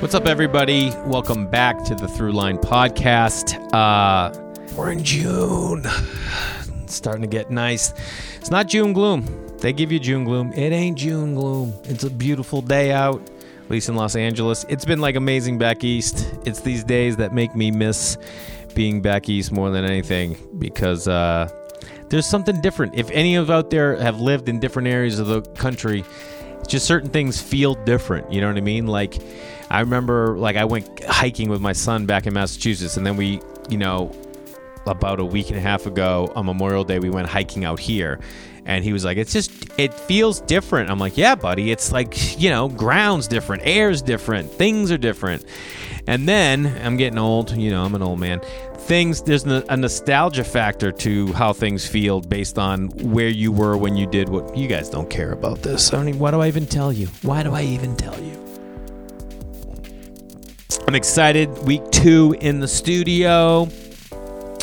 What's up, everybody? Welcome back to the ThruLine Podcast. We're in June. It's starting to get nice. It's not June gloom. They give you June gloom. It ain't June gloom. It's a beautiful day out, at least in Los Angeles. It's been like amazing back east. It's these days that make me miss being back east more than anything because there's something different. If any of you out there have lived in different areas of the country, just certain things feel different. You know what I mean? Like, I remember, like, I went hiking with my son back in Massachusetts, and then we, you know, about a week and a half ago on Memorial Day, we went hiking out here, and he was like, it feels different. I'm like, yeah, buddy, it's like, you know, ground's different, air's different, things are different. And then, I'm getting old, you know, I'm an old man. There's a nostalgia factor to how things feel based on where you were when you did what. You guys don't care about this. Why do I even tell you? I'm excited. Week 2 in the studio.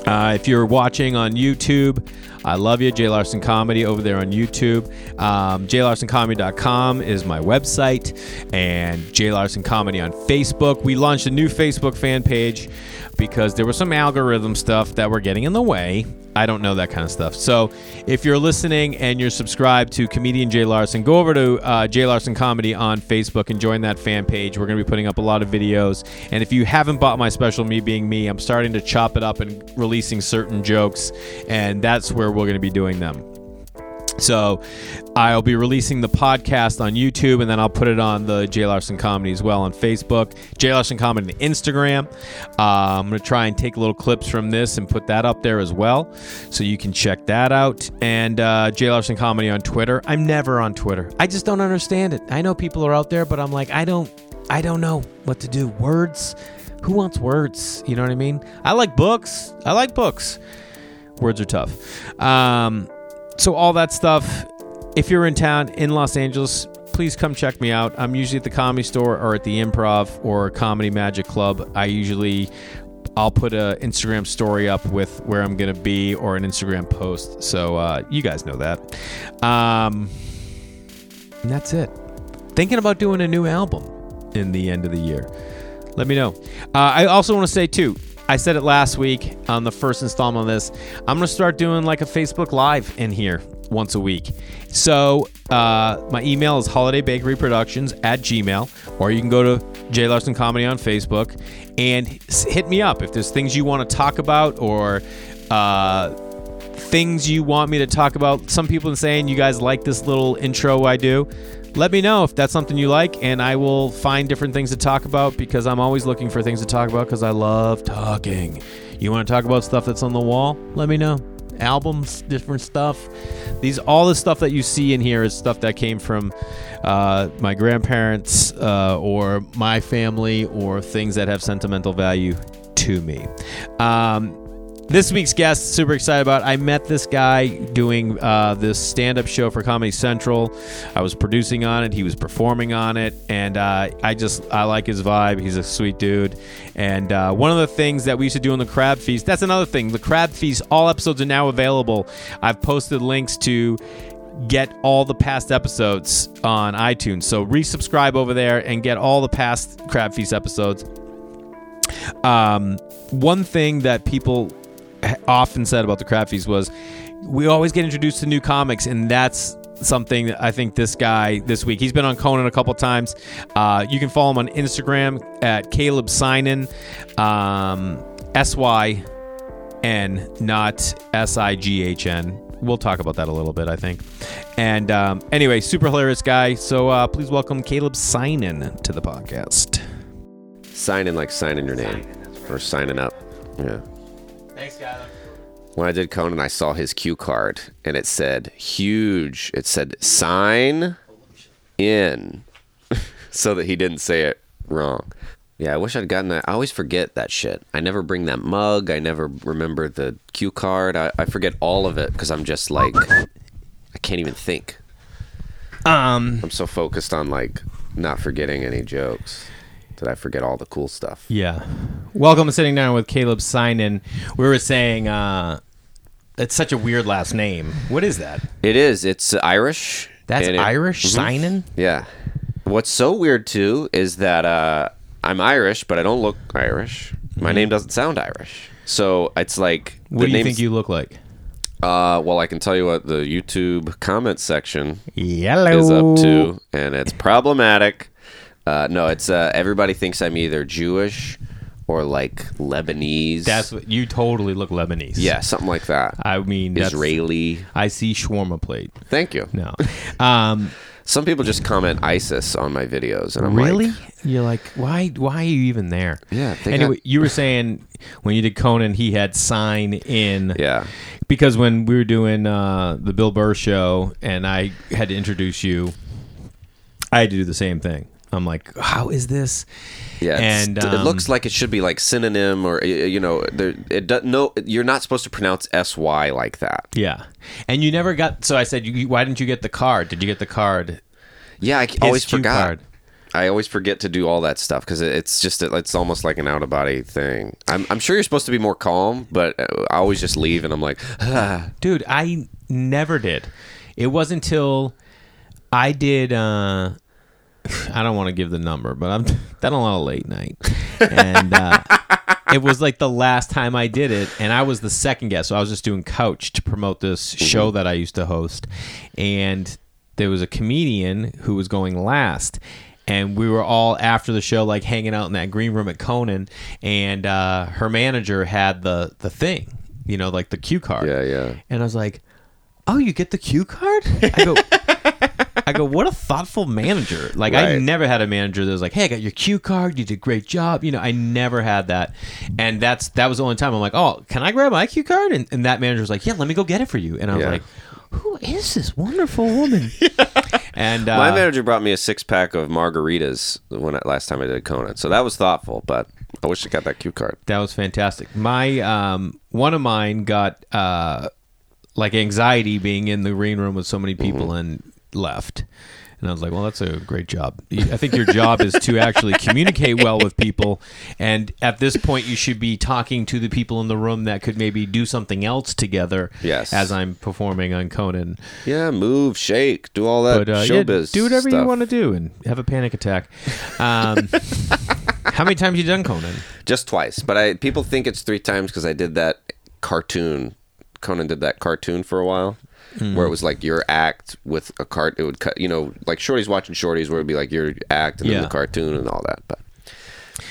If you're watching on YouTube, I love you. Jay Larson Comedy over there on YouTube. JayLarsonComedy.com is my website, and Jay Larson Comedy on Facebook. We launched a new Facebook fan page because there was some algorithm stuff that were getting in the way. I don't know that kind of stuff. So if you're listening and you're subscribed to comedian Jay Larson, go over to Jay Larson Comedy on Facebook and join that fan page. We're going to be putting up a lot of videos. And if you haven't bought my special, Me Being Me, I'm starting to chop it up and releasing certain jokes. And that's where we're going to be doing them. So I'll be releasing the podcast on YouTube, and then I'll put it on the Jay Larson Comedy as well on Facebook, Jay Larson Comedy on Instagram. I'm going to try and take little clips from this and put that up there as well, so you can check that out. And Jay Larson Comedy on Twitter. I'm never on Twitter. I just don't understand it. I know people are out there, but I'm like, I don't know what to do. Words? Who wants words? You know what I mean? I like books. Words are tough. So all that stuff, if you're in town in Los Angeles, please come check me out. I'm usually at the Comedy Store or at the Improv or Comedy Magic Club. I'll put an Instagram story up with where I'm going to be or an Instagram post. So you guys know that. And that's it. Thinking about doing a new album in the end of the year. Let me know. I also want to say, too, I said it last week on the first installment of this. I'm going to start doing like a Facebook Live in here once a week. So my email is holidaybakeryproductions@gmail.com, or you can go to Jay Larson Comedy on Facebook and hit me up if there's things you want to talk about or things you want me to talk about. Some people are saying you guys like this little intro I do. Let me know if that's something you like, and I will find different things to talk about because I'm always looking for things to talk about because I love talking. You want to talk about stuff that's on the wall? Let me know. Albums, different stuff. All the stuff that you see in here is stuff that came from my grandparents or my family or things that have sentimental value to me. This week's guest, super excited about. I met this guy doing this stand-up show for Comedy Central. I was producing on it. He was performing on it. And I like his vibe. He's a sweet dude. And one of the things that we used to do on the Crab Feast, that's another thing. The Crab Feast, all episodes are now available. I've posted links to get all the past episodes on iTunes. So resubscribe over there and get all the past Crab Feast episodes. One thing that people often said about the Crab Feast was we always get introduced to new comics, and that's something that I think this guy this week, he's been on Conan a couple times. You can follow him on Instagram at Caleb Signin, S-Y-N, not S-I-G-H-N. We'll talk about that a little bit, I think. And anyway, super hilarious guy. So please welcome Caleb Signin to the podcast. Signin, like signing your name, or signing up. Yeah. Thanks, Kyler. When I did Conan, I saw his cue card, and it said sign in so that he didn't say it wrong. Yeah, I wish I'd gotten that. I always forget that shit. I never bring that mug. I never remember the cue card. I forget all of it because I'm just like, I can't even think. I'm so focused on like not forgetting any jokes that I forget all the cool stuff. Yeah. Welcome to Sitting Down with Caleb Signin. We were saying it's such a weird last name. What is that? It is. It's Irish. That's Irish? Mm-hmm. Signin? Yeah. What's so weird too is that... I'm Irish, but I don't look Irish. My name doesn't sound Irish. So it's like... What do you think you look like? Well, I can tell you what the YouTube comment section is up to, and it's problematic. No, it's everybody thinks I'm either Jewish or like Lebanese. That's what, you totally look Lebanese. Yeah, something like that. I mean... Israeli. I see shawarma plate. Thank you. No. Some people just comment ISIS on my videos, and I'm really? Like... Really? You're like, why are you even there? Yeah. Anyway, you were saying when you did Conan, he had sign in. Yeah. Because when we were doing the Bill Burr show, and I had to introduce you, I had to do the same thing. I'm like, how is this? Yeah, and it looks like it should be like synonym or, you know, you're not supposed to pronounce S-Y like that. Yeah. And you never got, so I said, why didn't you get the card? Did you get the card? Yeah, I always forgot. Card. I always forget to do all that stuff because it's almost like an out-of-body thing. I'm sure you're supposed to be more calm, but I always just leave and I'm like, ah. Dude, I never did. It wasn't until I did... I don't want to give the number, but I've done a lot of late night. And it was like the last time I did it, and I was the second guest. So I was just doing couch to promote this show that I used to host. And there was a comedian who was going last. And we were all, after the show, like hanging out in that green room at Conan. And her manager had the thing, you know, like the cue card. Yeah, yeah. And I was like, oh, you get the cue card? I go, what a thoughtful manager. Like, right. I never had a manager that was like, hey, I got your cue card. You did a great job. You know, I never had that. And that was the only time I'm like, oh, can I grab my cue card? And that manager was like, yeah, let me go get it for you. And I was like, who is this wonderful woman? And my manager brought me a 6-pack of margaritas last time I did Conan. So that was thoughtful, but I wish I got that cue card. That was fantastic. My one of mine got like anxiety being in the green room with so many people and left, and I was like, well, that's a great job. I think your job is to actually communicate well with people, and at this point you should be talking to the people in the room that could maybe do something else together. Yes, as I'm performing on Conan. Yeah, move, shake, do all that showbiz do whatever stuff. You want to do and have a panic attack. How many times you done Conan? Just twice, but people think it's 3 times because I did that cartoon. Conan did that cartoon for a while. Where it was like your act with a cart, it would cut, you know, like Shorty's Watching Shorty's, where it'd be like your act and then the cartoon and all that. But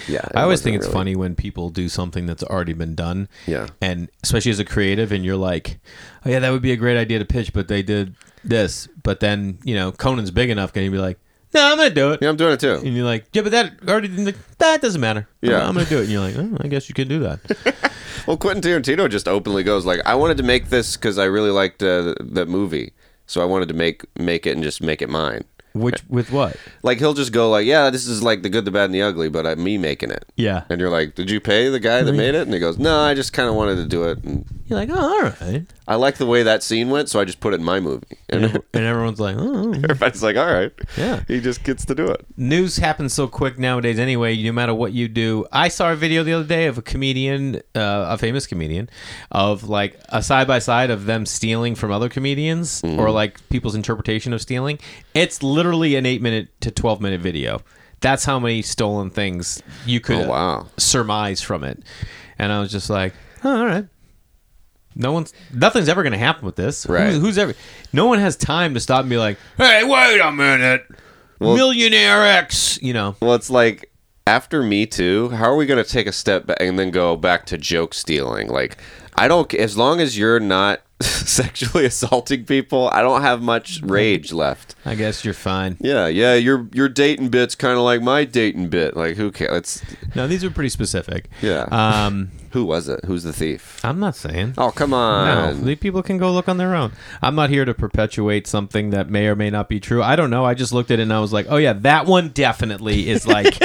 yeah, I always think it's really funny when people do something that's already been done. Yeah, and especially as a creative, and you're like, oh yeah, that would be a great idea to pitch, but they did this. But then, you know, Conan's big enough, and he'd be like, no, I'm gonna do it. Yeah, I'm doing it too. And you're like, yeah, but that already that doesn't matter. Yeah, I'm gonna do it. And you're like, oh, I guess you can do that. Well, Quentin Tarantino just openly goes like, I wanted to make this because I really liked the movie, so I wanted to make it and just make it mine. Which, with what? Like, he'll just go like, yeah, this is like the good, the bad, and the ugly, but I'm me making it. Yeah. And you're like, did you pay the guy that made it? And he goes, no, I just kind of wanted to do it. And you're like, oh, all right. I like the way that scene went, so I just put it in my movie. And everyone's like, oh. Everybody's like, all right. Yeah. He just gets to do it. News happens so quick nowadays anyway, no matter what you do. I saw a video the other day of a famous comedian, of like a side-by-side of them stealing from other comedians or like people's interpretation of stealing. It's literally an 8-minute to 12-minute video. That's how many stolen things you could surmise from it. And I was just like, oh, all right. Nothing's ever going to happen with this. Right. No one has time to stop and be like, hey, wait a minute. Well, Millionaire X, you know. Well, it's like, after Me Too, how are we going to take a step back and then go back to joke stealing? Like, as long as you're not sexually assaulting people, I don't have much rage left. I guess you're fine. Yeah, your dating bit's kind of like my dating bit. Like, who cares? No, these are pretty specific. Yeah. Who was it? Who's the thief? I'm not saying. Oh, come on. No, people can go look on their own. I'm not here to perpetuate something that may or may not be true. I don't know. I just looked at it and I was like, oh yeah, that one definitely is like,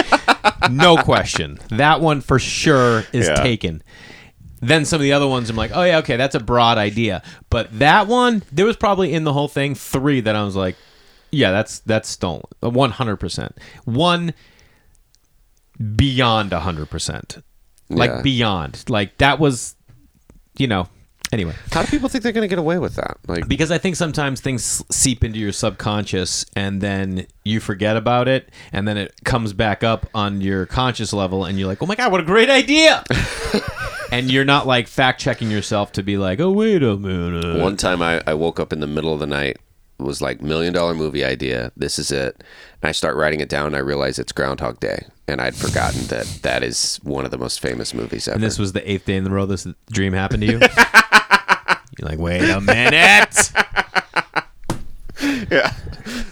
no question. That one for sure is taken. Then some of the other ones, I'm like, oh yeah, okay, that's a broad idea. But that one, there was probably in the whole thing 3 that I was like, yeah, that's stolen, 100%. One beyond 100%, beyond, like that was, Anyway, how do people think they're going to get away with that? Like, because I think sometimes things seep into your subconscious and then you forget about it and then it comes back up on your conscious level and you're like, oh my God, what a great idea. And you're not like fact checking yourself to be like, oh, wait a minute. One time I woke up in the middle of the night, it was like $1 million movie idea. This is it. And I start writing it down and I realize it's Groundhog Day. And I'd forgotten that is one of the most famous movies ever. And this was the 8th day in the row this dream happened to you? You're like, wait a minute. Yeah.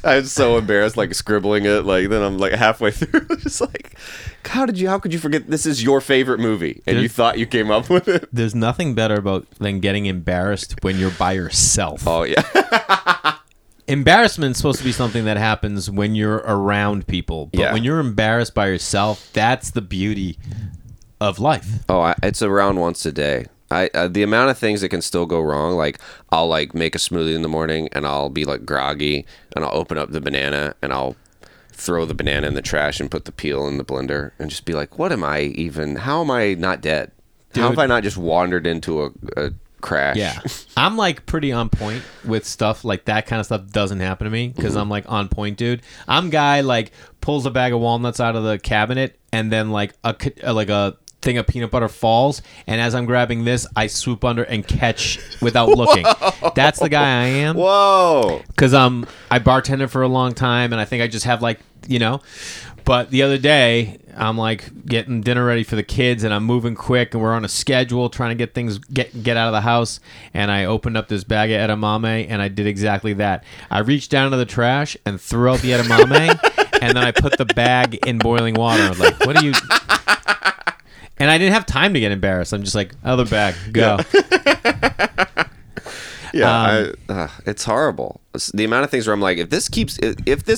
I was so embarrassed, like scribbling it. Like then I'm like halfway through, just like, how could you forget? This is your favorite movie, and you thought you came up with it. There's nothing better than getting embarrassed when you're by yourself. Oh yeah. Embarrassment's supposed to be something that happens when you're around people, but when you're embarrassed by yourself, that's the beauty of life. Oh, it's around once a day. The amount of things that can still go wrong, like I'll like make a smoothie in the morning and I'll be like groggy and I'll open up the banana and I'll throw the banana in the trash and put the peel in the blender and just be like, how am I not dead? Dude, how have I not just wandered into a crash? Yeah. I'm like pretty on point with stuff like that kind of stuff doesn't happen to me because I'm like on point, dude. I'm guy like pulls a bag of walnuts out of the cabinet and then like a thing of peanut butter falls, and as I'm grabbing this, I swoop under and catch without looking. That's the guy I am. Whoa! Because I bartended for a long time, and I think I just have But the other day, I'm like getting dinner ready for the kids, and I'm moving quick, and we're on a schedule trying to get things get out of the house. And I opened up this bag of edamame, and I did exactly that. I reached down to the trash and threw out the edamame, and then I put the bag in boiling water. I'm like, what are you? And I didn't have time to get embarrassed. I'm just like, other bag, go. Yeah, it's horrible. It's the amount of things where I'm like, if this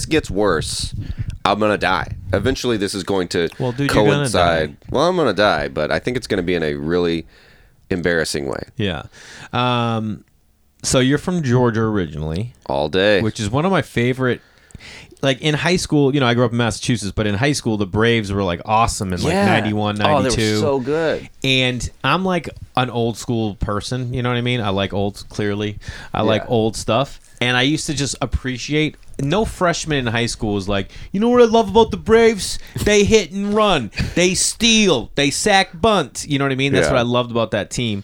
gets worse, I'm going to die. Eventually, this is going to coincide. Well, I'm going to die, but I think it's going to be in a really embarrassing way. Yeah. So you're from Georgia originally. All day. Which is one of my favorite. Like in high school, I grew up in Massachusetts, but in high school, the Braves were like awesome in like 91, 92. Oh, they were so good. And I'm like an old school person, you know what I mean? I like old, clearly. I like old stuff. And I used to just appreciate, no freshman in high school was like, you know what I love about the Braves? They hit and run. They steal. They sack bunt. You know what I mean? That's what I loved about that team.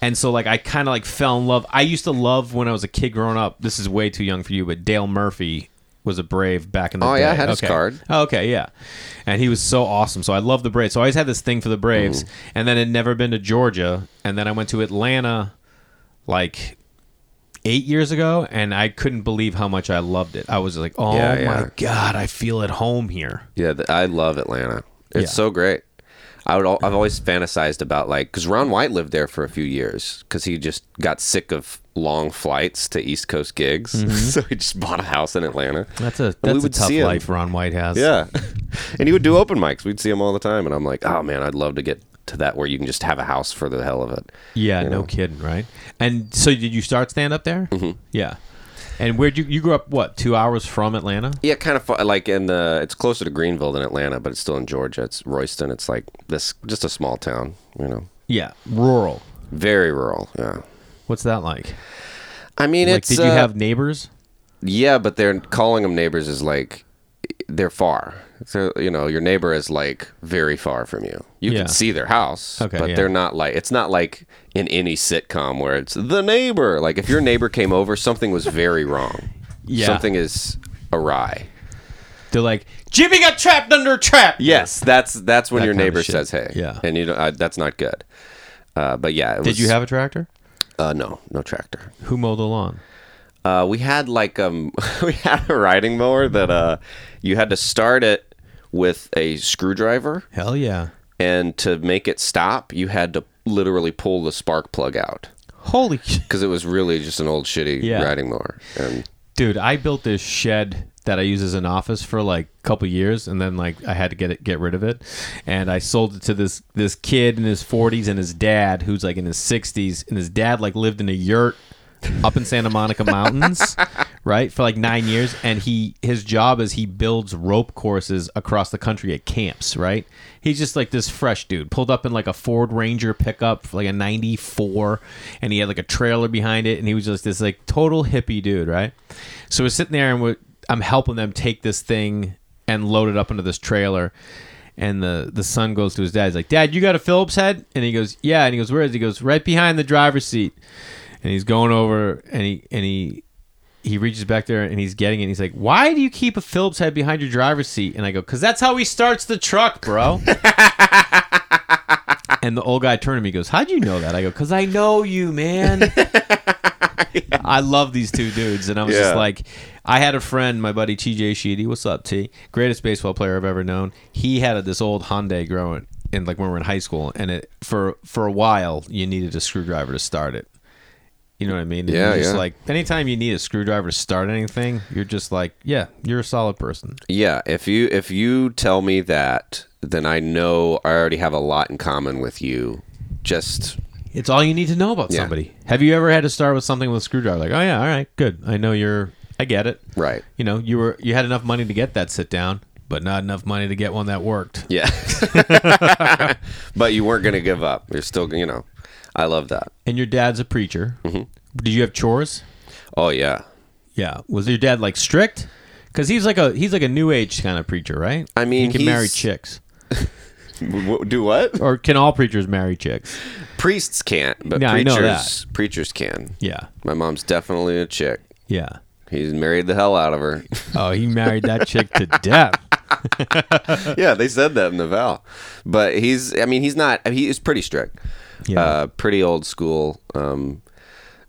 And so, I kind of fell in love. I used to love when I was a kid growing up. This is way too young for you, but Dale Murphy was a Brave back in the day. Oh, yeah, I had his card. Oh, okay, yeah. And he was so awesome. So I love the Braves. So I always had this thing for the Braves. And then I'd never been to Georgia. And then I went to Atlanta 8 years ago. And I couldn't believe how much I loved it. I was like, my God, I feel at home here. Yeah, I love Atlanta. It's so great. I've always fantasized about because Ron White lived there for a few years because he just got sick of long flights to East Coast gigs, so he just bought a house in Atlanta. That's a tough life Ron White has. Yeah, and he would do open mics. We'd see him all the time, and I'm like, oh man, I'd love to get to that where you can just have a house for the hell of it. Yeah, no kidding, right? And so did you start stand up there? Mm-hmm. Yeah. And where'd you grew up? What, 2 hours from Atlanta? Yeah, kind of it's closer to Greenville than Atlanta, but it's still in Georgia. It's Royston. It's like this, just a small town, Yeah, rural. Very rural. Yeah. What's that like? I mean, did you have neighbors? Yeah, but they're calling them neighbors is they're far. So, your neighbor is very far from you. You can see their house, but they're not it's not like in any sitcom where it's the neighbor. Like if your neighbor came over, something was very wrong. Yeah. Something is awry. They're like, Jimmy got trapped under a trap. Yes, that's when your neighbor says, hey. Yeah. And that's not good. But yeah. Did you have a tractor? No tractor. Who mowed the lawn? We had like we had a riding mower that you had to start it with a screwdriver. Hell yeah! And to make it stop, you had to literally pull the spark plug out. Holy shit! Because it was really just an old shitty riding mower. And dude, I built this shed that I use as an office for like a couple years, and then like I had to get rid of it, and I sold it to this kid in his 40s and his dad who's like in his 60s, and his dad like lived in a yurt up in Santa Monica Mountains, right, for like 9 years, and his job is he builds rope courses across the country at camps, right? He's just like this fresh dude, pulled up in like a Ford Ranger pickup, like a 94, and he had like a trailer behind it, and he was just this like total hippie dude, right? So we're sitting there, and I'm helping them take this thing and load it up into this trailer, and the son goes to his dad, he's like, "Dad, you got a Phillips head?" And he goes, "Yeah." And he goes, "Where is it?" He goes, "Right behind the driver's seat." And he's going over, and he reaches back there, and he's getting it. And he's like, "Why do you keep a Phillips head behind your driver's seat?" And I go, "Because that's how he starts the truck, bro." And the old guy turned to me, goes, "How'd you know that?" I go, "Because I know you, man." Yeah. I love these two dudes, and I was just like, I had a friend, my buddy TJ Sheedy, what's up T, greatest baseball player I've ever known. He had this old Hyundai growing in like when we were in high school, and it for a while you needed a screwdriver to start it. You know what I mean? And just like anytime you need a screwdriver to start anything, you're just like, yeah, you're a solid person. Yeah, if you tell me that, then I know I already have a lot in common with you. Just it's all you need to know about somebody. Have you ever had to start with something with a screwdriver? Like, oh yeah, all right, good. I know I get it. Right. You know, you had enough money to get that sit down, but not enough money to get one that worked. Yeah. But you weren't going to give up. You're still, you know, I love that. And your dad's a preacher. Mm-hmm. Did you have chores? Oh yeah. Yeah. Was your dad like strict? Because he's like a new age kind of preacher, right? I mean, he can marry chicks. Do what? Or can all preachers marry chicks? Priests can't, but yeah, preachers can. Yeah. My mom's definitely a chick. Yeah. He's married the hell out of her. Oh, he married that chick to death. Yeah, they said that in the vow. But he's pretty strict. Yeah. Pretty old school.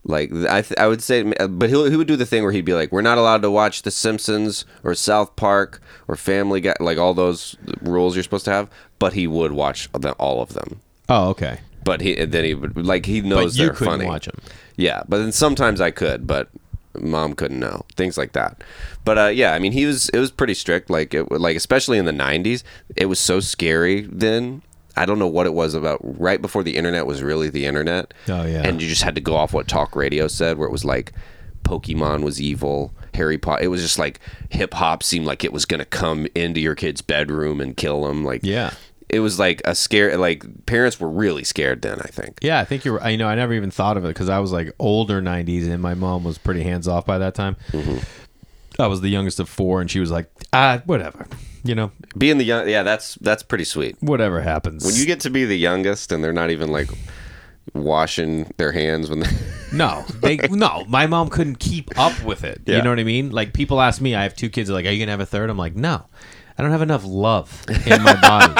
Like I would say, but he would do the thing where he'd be like, "We're not allowed to watch The Simpsons or South Park or Family Guy," like all those rules you're supposed to have. But he would watch all of them. Oh, okay. But he would like he knows they're funny. But you couldn't watch them. Yeah, but then sometimes I could, but Mom couldn't know things like that. But yeah, I mean, it was pretty strict. Like especially in the 90s, it was so scary then. I don't know what it was about right before the internet was really the internet. Oh, yeah. And you just had to go off what talk radio said, where it was like Pokemon was evil, Harry Potter. It was just like hip hop seemed like it was going to come into your kid's bedroom and kill him. Like, yeah. It was like a scare, like parents were really scared then, I think. Yeah, I think you're, you know, I never even thought of it because I was like older 90s and my mom was pretty hands off by that time. Mm-hmm. I was the youngest of four, and she was like, whatever. You know, being the young, yeah, that's pretty sweet. Whatever happens when you get to be the youngest, and they're not even like washing their hands when they. No. My mom couldn't keep up with it. Yeah. You know what I mean? Like people ask me, I have two kids. They're like, are you gonna have a third? I'm like, no, I don't have enough love in my body.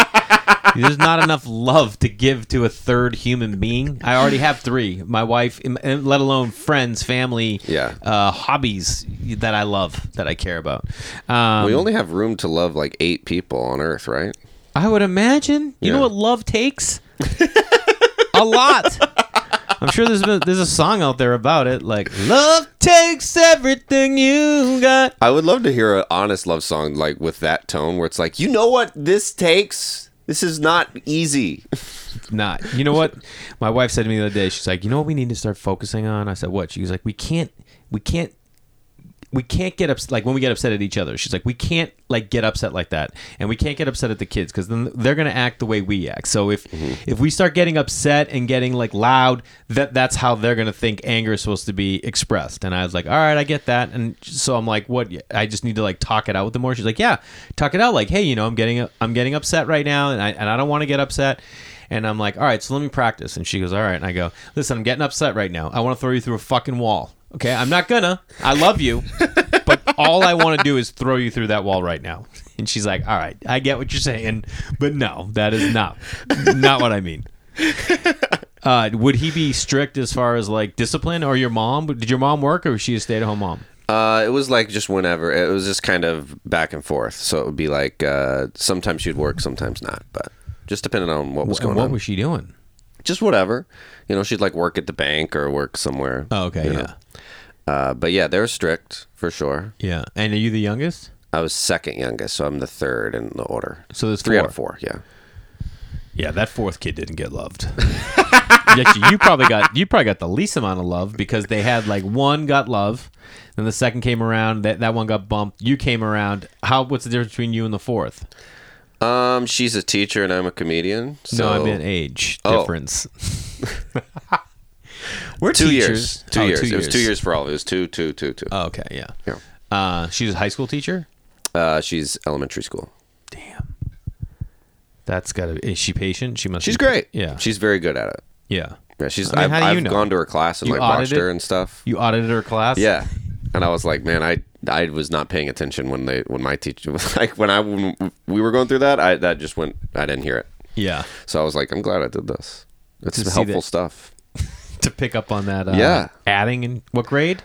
There's not enough love to give to a third human being. I already have three. My wife, and let alone friends, family, hobbies that I love, that I care about. We only have room to love like 8 people on Earth, right? I would imagine. You know what love takes? A lot. I'm sure there's a song out there about it, like love takes everything you got. I would love to hear an honest love song like with that tone, where it's like, you know what this takes? This is not easy. Not. You know what? My wife said to me the other day, she's like, you know what we need to start focusing on? I said, what? She was like, we can't get upset, like when we get upset at each other. She's like, we can't like get upset like that, and we can't get upset at the kids because then they're gonna act the way we act. So if we start getting upset and getting like loud, that's how they're gonna think anger is supposed to be expressed. And I was like, all right, I get that. And so I'm like, what? I just need to like talk it out with them more. She's like, yeah, talk it out. Like, hey, you know, I'm getting upset right now, and I don't want to get upset. And I'm like, all right, so let me practice. And she goes, all right. And I go, listen, I'm getting upset right now. I want to throw you through a fucking wall. Okay, I'm not gonna. I love you, but all I want to do is throw you through that wall right now. And she's like, all right, I get what you're saying, but no, that is not what I mean. Would he be strict as far as like discipline, or your mom? Did your mom work, or was she a stay-at-home mom? It was like just whenever. It was just kind of back and forth. So it would be like sometimes she'd work, sometimes not. But just depending on what was going on. What was she doing? Just whatever. You know, she'd like work at the bank or work somewhere. Oh, okay, yeah. But yeah, they're strict for sure. Yeah. And are you the youngest? I was second youngest, so I'm the third in the order. So there's three out of four, yeah. Yeah, that fourth kid didn't get loved. you probably got the least amount of love, because they had like one got love, then the second came around, that one got bumped, you came around. What's the difference between you and the fourth? She's a teacher and I'm a comedian. So... No, I meant age difference. We're teachers. 2 years. It was 2 years for all. It was two. Oh, okay, yeah. She's a high school teacher? She's elementary school. Damn. That's got to be... Is she patient? She's great. Yeah. She's very good at it. Yeah. She's. I mean, I've gone to her class and watched her and stuff. You audited her class? Yeah. And I was like, man, I was not paying attention when my teacher was like, when we were going through that, that just went, I didn't hear it. Yeah. So I was like, I'm glad I did this. It's helpful stuff. To pick up on that. Yeah. Adding in what grade?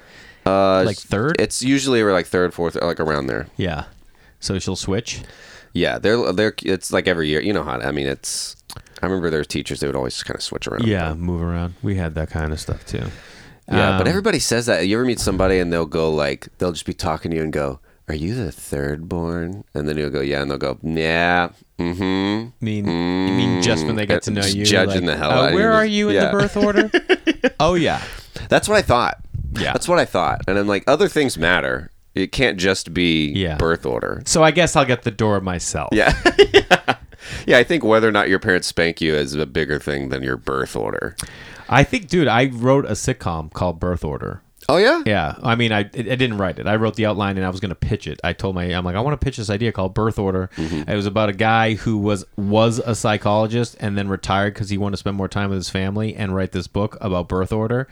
Like third? It's usually like third, fourth, like around there. Yeah. So she'll switch? Yeah. They're it's like every year. You know how, I mean, it's, I remember their teachers, they would always kind of switch around. Yeah. Move around. We had that kind of stuff too. Yeah, but everybody says that. You ever meet somebody and they'll go like, they'll just be talking to you and go, "Are you the third born?" And then you'll go, "Yeah," and they'll go, "Yeah, mm-hmm." You mean just when they get to know you, judging like, the hell out of you. Where are you in the birth order? Oh yeah, that's what I thought. Yeah, that's what I thought. And I'm like, other things matter. It can't just be birth order. So I guess I'll get the door myself. Yeah. Yeah, I think whether or not your parents spank you is a bigger thing than your birth order. I think, dude, I wrote a sitcom called Birth Order. Oh, yeah? Yeah. I mean, I didn't write it. I wrote the outline and I was going to pitch it. I told I want to pitch this idea called Birth Order. Mm-hmm. It was about a guy who was a psychologist and then retired because he wanted to spend more time with his family and write this book about birth order.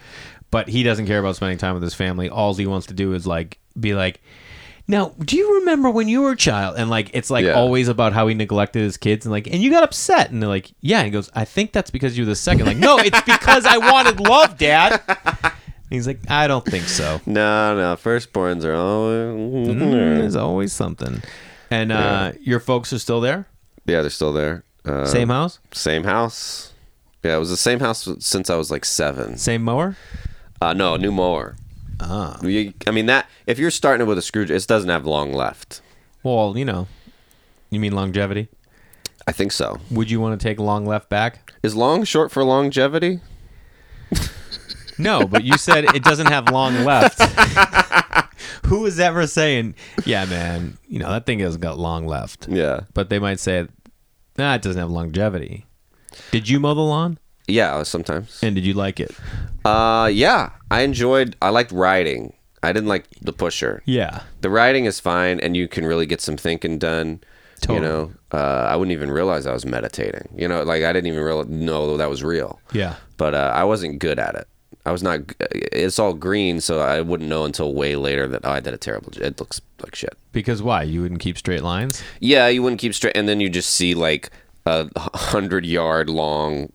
But he doesn't care about spending time with his family. All he wants to do is like be like, "Now, do you remember when you were a child?" And like, it's like always about how he neglected his kids, and like, "And you got upset." And they're like, "Yeah." And he goes, "I think that's because you were the second." Like, "No, it's because I wanted love, Dad." And he's like, "I don't think so." No, firstborns are always there's always something. And your folks are still there? Yeah, they're still there. Same house? Same house. Yeah, it was the same house since I was like 7. Same mower? No, new mower. Ah. I mean, that if you're starting it with a screwdriver, it doesn't have long left. Well, you know, you mean longevity? I think so. Would you want to take long left back? Is long short for longevity? No, but you said it doesn't have long left. Who is ever saying, "Yeah, man, you know, that thing hasn't got long left"? Yeah. But they might say, "Nah, it doesn't have longevity." Did you mow the lawn? Yeah, sometimes. And did you like it? Yeah. I liked riding. I didn't like the pusher. Yeah. The riding is fine, and you can really get some thinking done. Totally. You know, I wouldn't even realize I was meditating. You know, like I didn't even know that was real. Yeah. But I wasn't good at it. I was not. It's all green, so I wouldn't know until way later that I did a terrible. It looks like shit. Because why? You wouldn't keep straight lines? Yeah, you wouldn't keep straight, and then you just see like a 100-yard long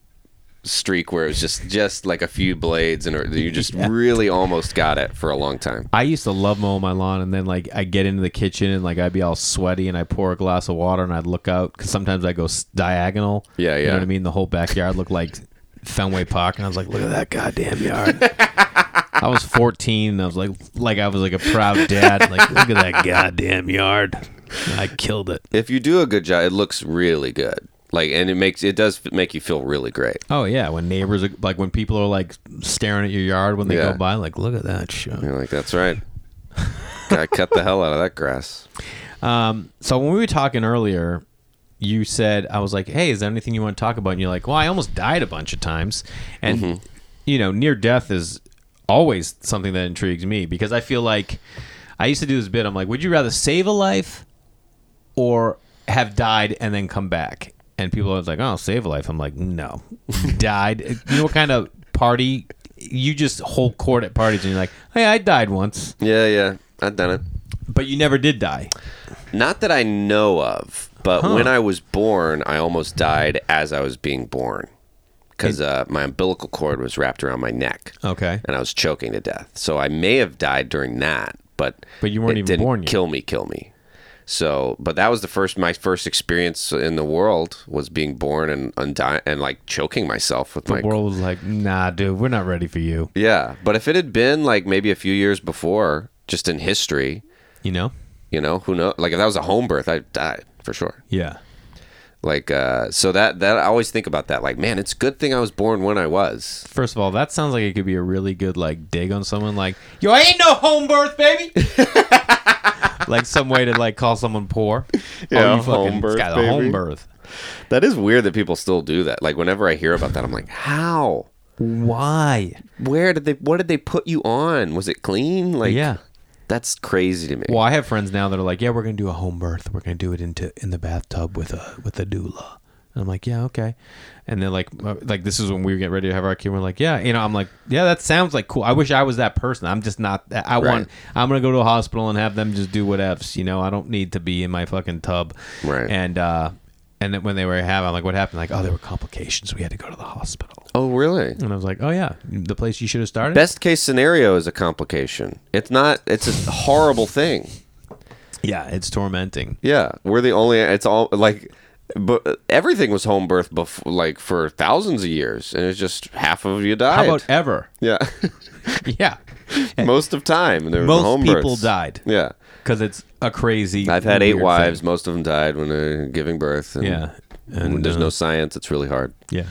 streak where it was just like a few blades, and you just really almost got it for a long time. I used to love mowing my lawn, and then like I get into the kitchen and like I'd be all sweaty and I pour a glass of water and I'd look out because sometimes I go diagonal. Yeah, you know what I mean. The whole backyard looked like Fenway Park, and I was like, "Look at that goddamn yard." I was 14, and I was like I was like a proud dad, like, "Look at that goddamn yard. I killed it." If you do a good job, it looks really good. Like, and it does make you feel really great. Oh yeah, when neighbors are, like when people are like staring at your yard when they go by, like, "Look at that shit." You're like, "That's right." I cut the hell out of that grass. So when we were talking earlier, you said, I was like, "Hey, is there anything you want to talk about?" And you're like, "Well, I almost died a bunch of times," and you know, near death is always something that intrigues me, because I feel like I used to do this bit. I'm like, "Would you rather save a life or have died and then come back?" And people are like, "Oh, save a life." I'm like, "No." Died. You know what kind of party? You just hold court at parties and you're like, "Hey, I died once." Yeah. I've done it. But you never did die. Not that I know of. But when I was born, I almost died as I was being born. because my umbilical cord was wrapped around my neck. Okay. And I was choking to death. So I may have died during that, but you weren't even born yet. Kill me. So, but that was my first experience in the world was being born and like choking myself with my... The world was like, nah, dude, we're not ready for you. Yeah. But if it had been like maybe a few years before, just in history, you know, who knows? Like if that was a home birth, I'd died for sure. Yeah. Like, so that I always think about that. Like, man, it's a good thing I was born when I was. First of all, that sounds like it could be a really good, like, dig on someone. Like, yo, I ain't no home birth, baby. Like some way to, like, call someone poor. Yeah, oh, you home fucking birth, got a home birth. That is weird that people still do that. Like, whenever I hear about that, I'm like, how? Why? What did they put you on? Was it clean? Like, yeah. That's crazy to me. Well, I have friends now that are like, yeah, we're going to do a home birth. We're going to do it in the bathtub with a doula. And I'm like, yeah, okay. And they're like this is when we were getting ready to have our kid. We're like, yeah. You know, I'm like, yeah, that sounds like cool. I wish I was that person. I'm just not. I'm going to go to a hospital and have them just do whatevs. You know, I don't need to be in my fucking tub. Right. And then when they were having, I'm like, what happened? Like, oh, there were complications. We had to go to the hospital. Oh, really? And I was like, oh, yeah. The place you should have started? Best case scenario is a complication. It's not, it's a horrible thing. Yeah, it's tormenting. Yeah. We're the only, it's all, like, but everything was home birth before, like, for thousands of years. And it's just half of you died. How about ever? Yeah. Yeah. Most of time. There was home births. Most people died. Yeah. Because it's a crazy... I've had 8 wives. Thing. Most of them died when they're giving birth. And yeah. And when there's no science, it's really hard. Yeah.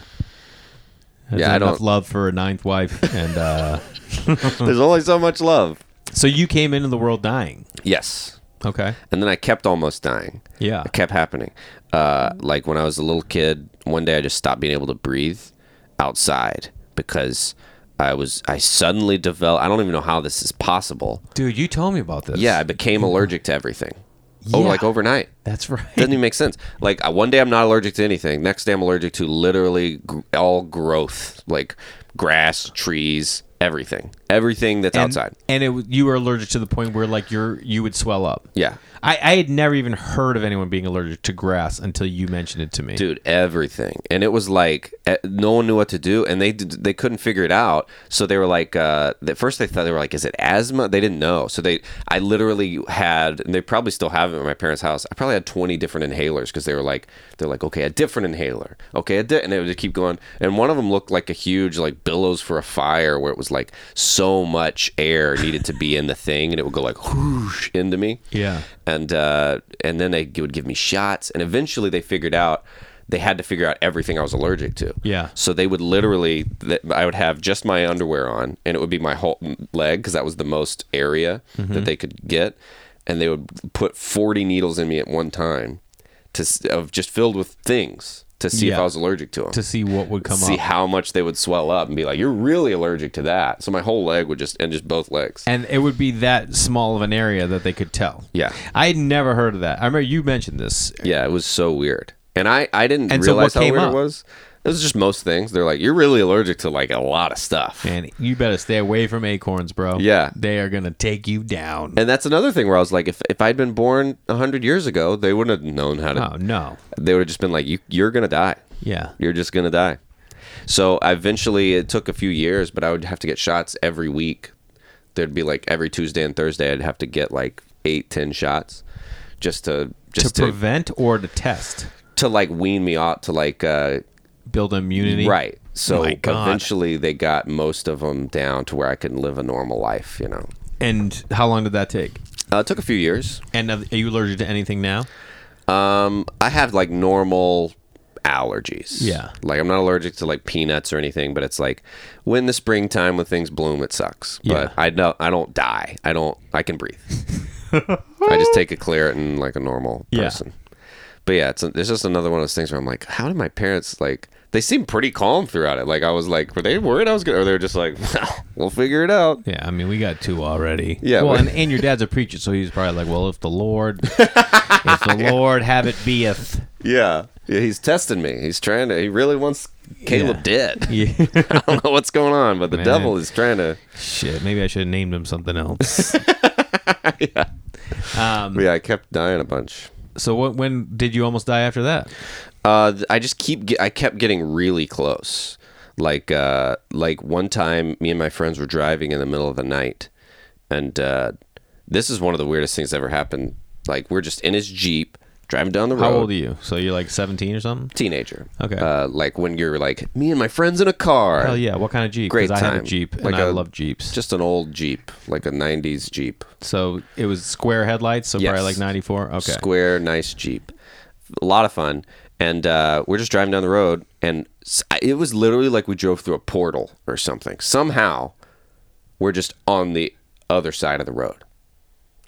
There's I don't... love for a 9th wife. And there's only so much love. So you came into the world dying. Yes. Okay. And then I kept almost dying. Yeah. It kept happening. Like when I was a little kid, one day I just stopped being able to breathe outside because... I suddenly developed... I don't even know how this is possible. Dude, you told me about this. Yeah, I became allergic to everything. Yeah. Oh, like overnight. That's right. Doesn't even make sense. Like, one day I'm not allergic to anything. Next day I'm allergic to literally all growth. Like, grass, trees, everything. Everything that's outside. And you were allergic to the point where, like, you would swell up. Yeah. I had never even heard of anyone being allergic to grass until you mentioned it to me. Dude, everything. And it was like, no one knew what to do, and they couldn't figure it out. So they were like, at first they thought, they were like, is it asthma? They didn't know. So I literally had, and they probably still have it at my parents' house, I probably had 20 different inhalers, because they were like, okay, a different inhaler. Okay, and they would just keep going. And one of them looked like a huge, like, billows for a fire, where it was like, so much air needed to be in the thing, and it would go like, whoosh, into me. Yeah. And then they would give me shots, and eventually they had to figure out everything I was allergic to. Yeah. So they would literally, I would have just my underwear on, and it would be my whole leg, because that was the most area that they could get, and they would put 40 needles in me at one time, just filled with things, to see if I was allergic to them. To see what would come up. See how much they would swell up and be like, you're really allergic to that. So my whole leg would just both legs. And it would be that small of an area that they could tell. Yeah. I had never heard of that. I remember you mentioned this. Yeah, it was so weird. And I didn't realize how weird it was. It was just most things. They're like, you're really allergic to, like, a lot of stuff. And you better stay away from acorns, bro. Yeah. They are going to take you down. And that's another thing where I was like, if I'd been born 100 years ago, they wouldn't have known how to... Oh, no. They would have just been like, you're going to die. Yeah. You're just going to die. So eventually, it took a few years, but I would have to get shots every week. There'd be, like, every Tuesday and Thursday, I'd have to get, like, 8-10 shots just to... to prevent or to test? To, like, wean me out to, like... build immunity, right? So eventually they got most of them down to where I could live a normal life, you know. And how long did that take? It took a few years. And are you allergic to anything now? I have, like, normal allergies. Yeah, like I'm not allergic to, like, peanuts or anything, but it's like when the springtime, when things bloom, it sucks. Yeah. But I don't die. I can breathe. I just take a Claritin like a normal person. But yeah, it's just another one of those things where I'm like, how did my parents, like, they seemed pretty calm throughout it. Like, I was like, were they worried I was going to, or they were just like, well, we'll figure it out. Yeah, I mean, we got 2 already. Yeah. Well, and your dad's a preacher, so he's probably like, well, if the Lord have it beeth. Yeah. Yeah, he's testing me. He's trying to, he really wants Caleb dead. Yeah. I don't know what's going on, but the devil is trying to. Shit, maybe I should have named him something else. Yeah. I kept dying a bunch. So when did you almost die after that? I kept getting really close. Like one time me and my friends were driving in the middle of the night, and this is one of the weirdest things that ever happened. Like, we're just in his Jeep driving down the road. How old are you? So you're like 17 or something? Teenager. Okay. Like when you're like, me and my friends in a car. Hell yeah. What kind of Jeep? Great time. I have a Jeep, like, and I love Jeeps. Just an old Jeep, like a 90s Jeep. So it was square headlights, so yes. Probably like 94? Okay. Square, nice Jeep. A lot of fun. And we're just driving down the road, and it was literally like we drove through a portal or something. Somehow, we're just on the other side of the road.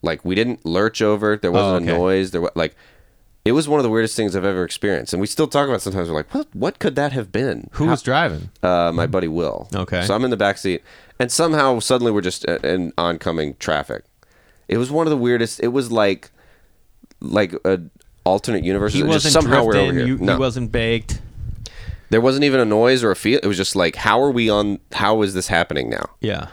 Like, we didn't lurch over. There wasn't a noise. There was, like... It was one of the weirdest things I've ever experienced. And we still talk about it sometimes. We're like, what could that have been? Who was driving? My buddy Will. Okay. So I'm in the backseat. And somehow, suddenly, we're just in oncoming traffic. It was one of the weirdest. It was like an alternate universe. He wasn't somehow drifting. We're over here. He wasn't baked. There wasn't even a noise or a feel. It was just like, how is this happening now? Yeah.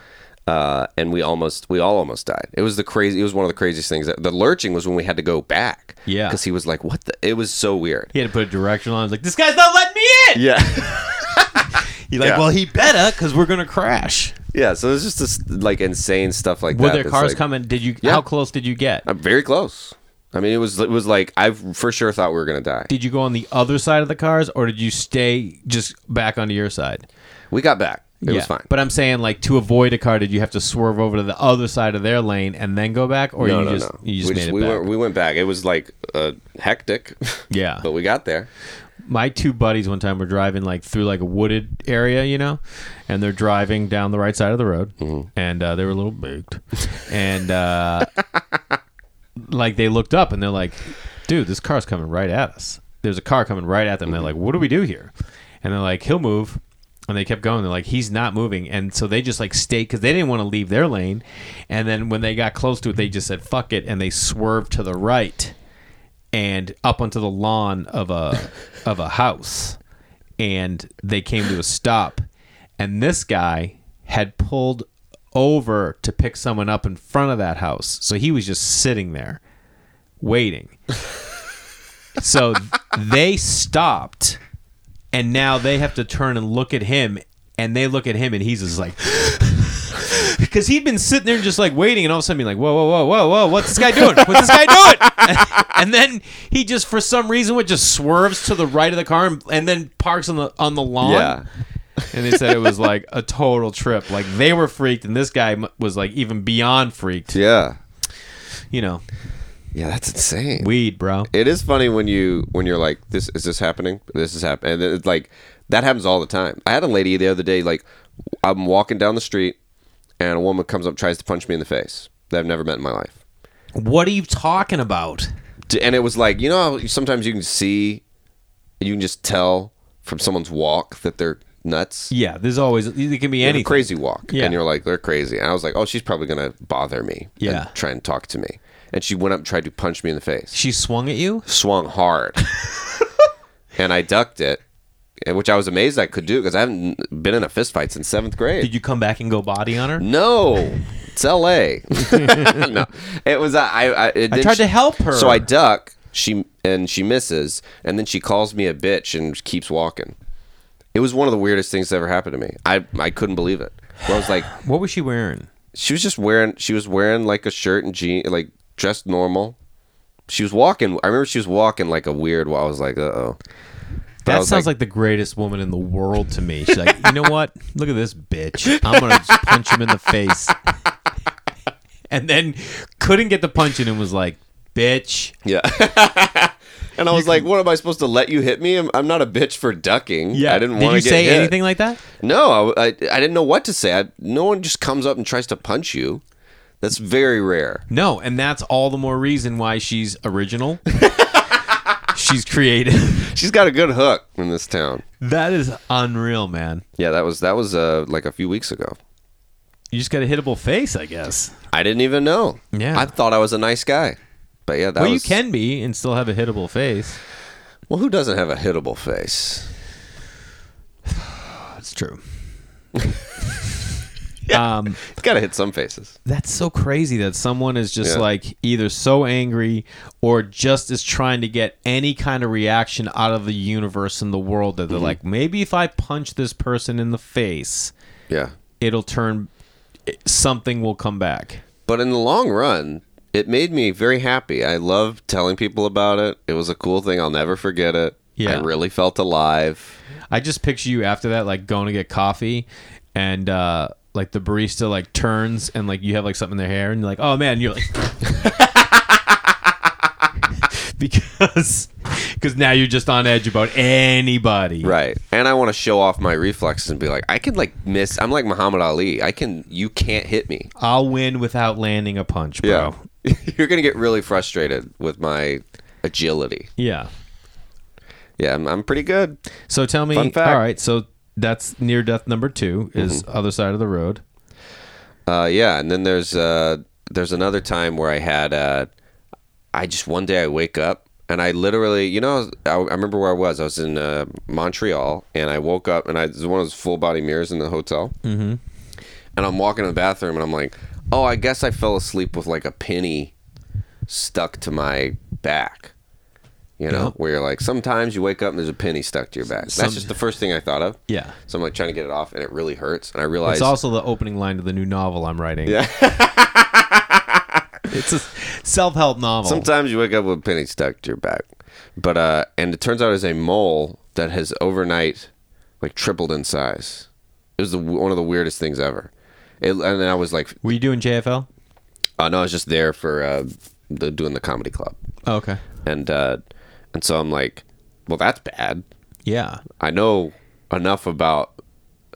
And we all almost died. It was one of the craziest things. The lurching was when we had to go back. Yeah. Because he was like, it was so weird. He had to put a directional on. I was like, this guy's not letting me in. Yeah. You're like, well, he better, because we're going to crash. Yeah. So it's just this like insane stuff like that. Were there cars coming? How close did you get? I'm very close. I mean, it was like, I for sure thought we were going to die. Did you go on the other side of the cars, or did you stay just back onto your side? We got back. It was fine. But I'm saying, like, to avoid a car, did you have to swerve over to the other side of their lane and then go back? Or we back? We went back. It was, like, hectic. Yeah. But we got there. My two buddies one time were driving, like, through, like, a wooded area, you know? And they're driving down the right side of the road. Mm-hmm. And they were a little baked. And, like, they looked up and they're like, dude, this car's coming right at us. There's a car coming right at them. Mm-hmm. They're like, what do we do here? And they're like, he'll move. And they kept going. They're like, he's not moving. And so they just like stayed, because they didn't want to leave their lane. And then when they got close to it, they just said, fuck it. And they swerved to the right and up onto the lawn of a house. And they came to a stop. And this guy had pulled over to pick someone up in front of that house. So he was just sitting there waiting. So they stopped. And now they have to turn and look at him, and they look at him, and he's just like, because he'd been sitting there just like waiting, and all of a sudden being like, whoa, whoa, whoa, whoa, whoa, what's this guy doing? What's this guy doing? And then he just, for some reason, just swerves to the right of the car and then parks on the lawn. Yeah. And they said it was like a total trip. Like, they were freaked, and this guy was like even beyond freaked. Yeah. You know. Yeah, that's insane. Weed, bro. It is funny when you're like, this is happening, and it's like that happens all the time. I had a lady the other day, like, I'm walking down the street, and a woman comes up, tries to punch me in the face that I've never met in my life. What are you talking about? And it was like, you know, sometimes you can just tell from someone's walk that they're nuts. Yeah, there's always, it can be anything. A crazy walk, yeah. And you're like, they're crazy. And I was like, oh, she's probably gonna bother me, yeah, and try and talk to me. And she went up and tried to punch me in the face. She swung at you? Swung hard. And I ducked it, which I was amazed I could do, because I haven't been in a fist fight since 7th grade. Did you come back and go body on her? No. It's L.A. No. It was... I tried to help her. So I duck, she misses, and then she calls me a bitch and keeps walking. It was one of the weirdest things that ever happened to me. I couldn't believe it. Well, I was like... What was she wearing? She was wearing like a shirt and jeans, like... Dressed normal. She was walking. I remember she was walking like a weird. I was like, uh-oh. That sounds like the greatest woman in the world to me. She's like, you know what? Look at this bitch. I'm going to just punch him in the face. And then couldn't get the punch in and was like, bitch. Yeah. And I was like, what am I supposed to let you hit me? I'm not a bitch for ducking. Yeah. I didn't want to get hit. Did you say anything like that? No. I didn't know what to say. No one just comes up and tries to punch you. That's very rare. No, and that's all the more reason why she's original. She's creative. She's got a good hook in this town. That is unreal, man. Yeah, that was like a few weeks ago. You just got a hittable face, I guess. I didn't even know. Yeah. I thought I was a nice guy. But yeah, that was... Well, you can be and still have a hittable face. Well, who doesn't have a hittable face? It's true. It's got to hit some faces. That's so crazy that someone is just like either so angry or just is trying to get any kind of reaction out of the universe and the world that they're like, maybe if I punch this person in the face, it'll turn, something will come back. But in the long run, it made me very happy. I love telling people about it. It was a cool thing. I'll never forget it. Yeah. I really felt alive. I just picture you after that, like going to get coffee and like the barista like turns and like you have like something in their hair and you're like, oh man, you're like because now you're just on edge about anybody. Right. And I want to show off my reflexes and be like, I can like miss. I'm like Muhammad Ali. You can't hit me. I'll win without landing a punch, bro. Yeah. You're going to get really frustrated with my agility. Yeah. Yeah, I'm pretty good. So tell me, all right, so that's near death number 2 is other side of the road. Yeah, and then there's another time where I had, I just one day I wake up and I literally, you know, I remember where I was. I was in Montreal and I woke up and I was one of those full body mirrors in the hotel. Mm-hmm. And I'm walking in the bathroom and I'm like, oh, I guess I fell asleep with like a penny stuck to my back. You know, where you're like, sometimes you wake up and there's a penny stuck to your back. That's just the first thing I thought of. Yeah. So I'm like trying to get it off and it really hurts. And I realized... It's also the opening line to the new novel I'm writing. Yeah. It's a self-help novel. Sometimes you wake up with a penny stuck to your back. But, and it turns out it's a mole that has overnight, like, tripled in size. It was one of the weirdest things ever. And then I was like... Were you doing JFL? No, I was just there for doing the comedy club. Oh, okay. And so I'm like, well, that's bad. Yeah. I know enough about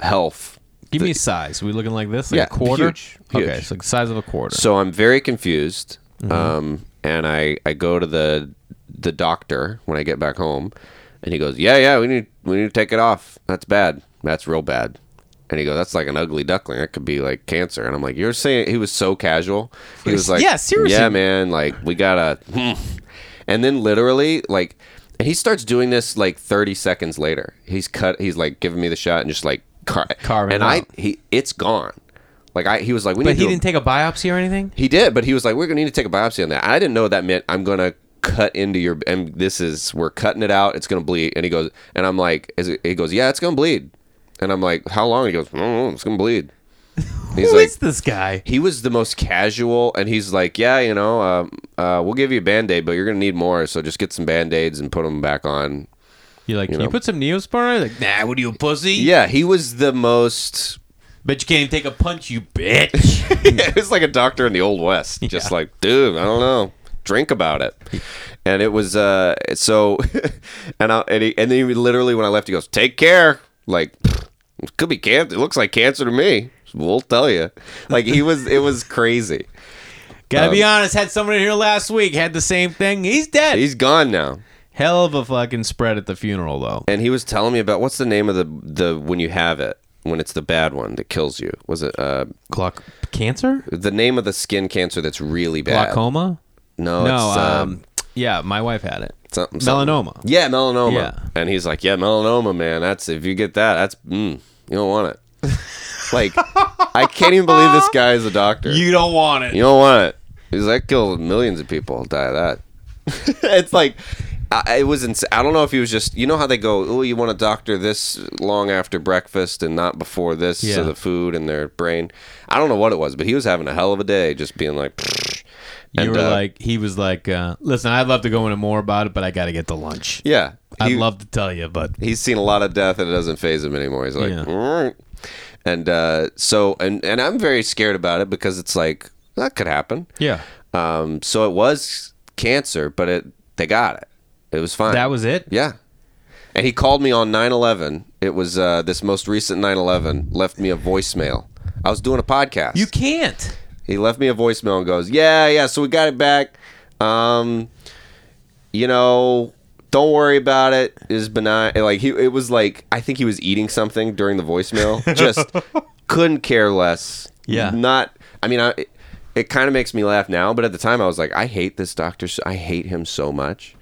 health. Give me a size. Are we looking like this? Like a quarter? Huge. Okay, it's like the size of a quarter. So I'm very confused. Mm-hmm. And I go to the doctor when I get back home. And he goes, yeah, we need to take it off. That's bad. That's real bad. And he goes, that's like an ugly duckling. That could be like cancer. And I'm like, you're saying... He was so casual. He was like, yeah, seriously. Yeah, man, like we got to... And then literally, like, and he starts doing this like 30 seconds later. He's like giving me the shot and just like carving and out. It's gone. Like he was like, we need. But he didn't take a biopsy or anything? He did, but he was like, we're going to need to take a biopsy on that. And I didn't know what that meant. I'm going to cut into your, and we're cutting it out. It's going to bleed. And he goes, and I'm like, he goes, yeah, it's going to bleed. And I'm like, how long? He goes, oh, it's going to bleed. Who is this guy? He was the most casual, and he's like, yeah, you know, we'll give you a Band-Aid, but you're going to need more, so just get some Band-Aids and put them back on. You're like, can you put some Neosporin? Like, nah, what are you, a pussy? Yeah, he was the most... Bet you can't even take a punch, you bitch. Yeah, it was like a doctor in the Old West. Yeah. Just like, dude, I don't know. Drink about it. And it was, so... and then he literally, when I left, he goes, take care. Like, it could be cancer. It looks like cancer to me. We'll tell you. Like, it was crazy. Gotta be honest, had someone in here last week, had the same thing. He's dead. He's gone now. Hell of a fucking spread at the funeral, though. And he was telling me about, what's the name of the when you have it, when it's the bad one that kills you? Was it... cancer? The name of the skin cancer that's really bad. Glaucoma? No, it's... yeah, my wife had it. Something. Melanoma. Yeah, melanoma. Yeah. And he's like, yeah, melanoma, man. That's, if you get that, that's... you don't want it. Like, I can't even believe this guy is a doctor. You don't want it. You don't want it. He's like, killed millions of people. Die of that. It's like, it was insane. I don't know if he was just, you know how they go, oh, you want a doctor this long after breakfast and not before this, so the food and their brain. I don't know what it was, but he was having a hell of a day just being like, pfft. You were like, he was like, listen, I'd love to go into more about it, but I got to get to lunch. Yeah. I'd love to tell you, but. He's seen a lot of death and it doesn't faze him anymore. He's like, all right. And so, and I'm very scared about it because it's like, that could happen. Yeah. So it was cancer, but they got it. It was fine. That was it? Yeah. And he called me on 9/11. It was this most recent 9/11. Left me a voicemail. I was doing a podcast. You can't. He left me a voicemail and goes, yeah, so we got it back. You know... Don't worry about it. It's benign. Like it was like I think he was eating something during the voicemail. Just couldn't care less. Yeah. Not. I mean, it kind of makes me laugh now, but at the time I was like, I hate this doctor. I hate him so much.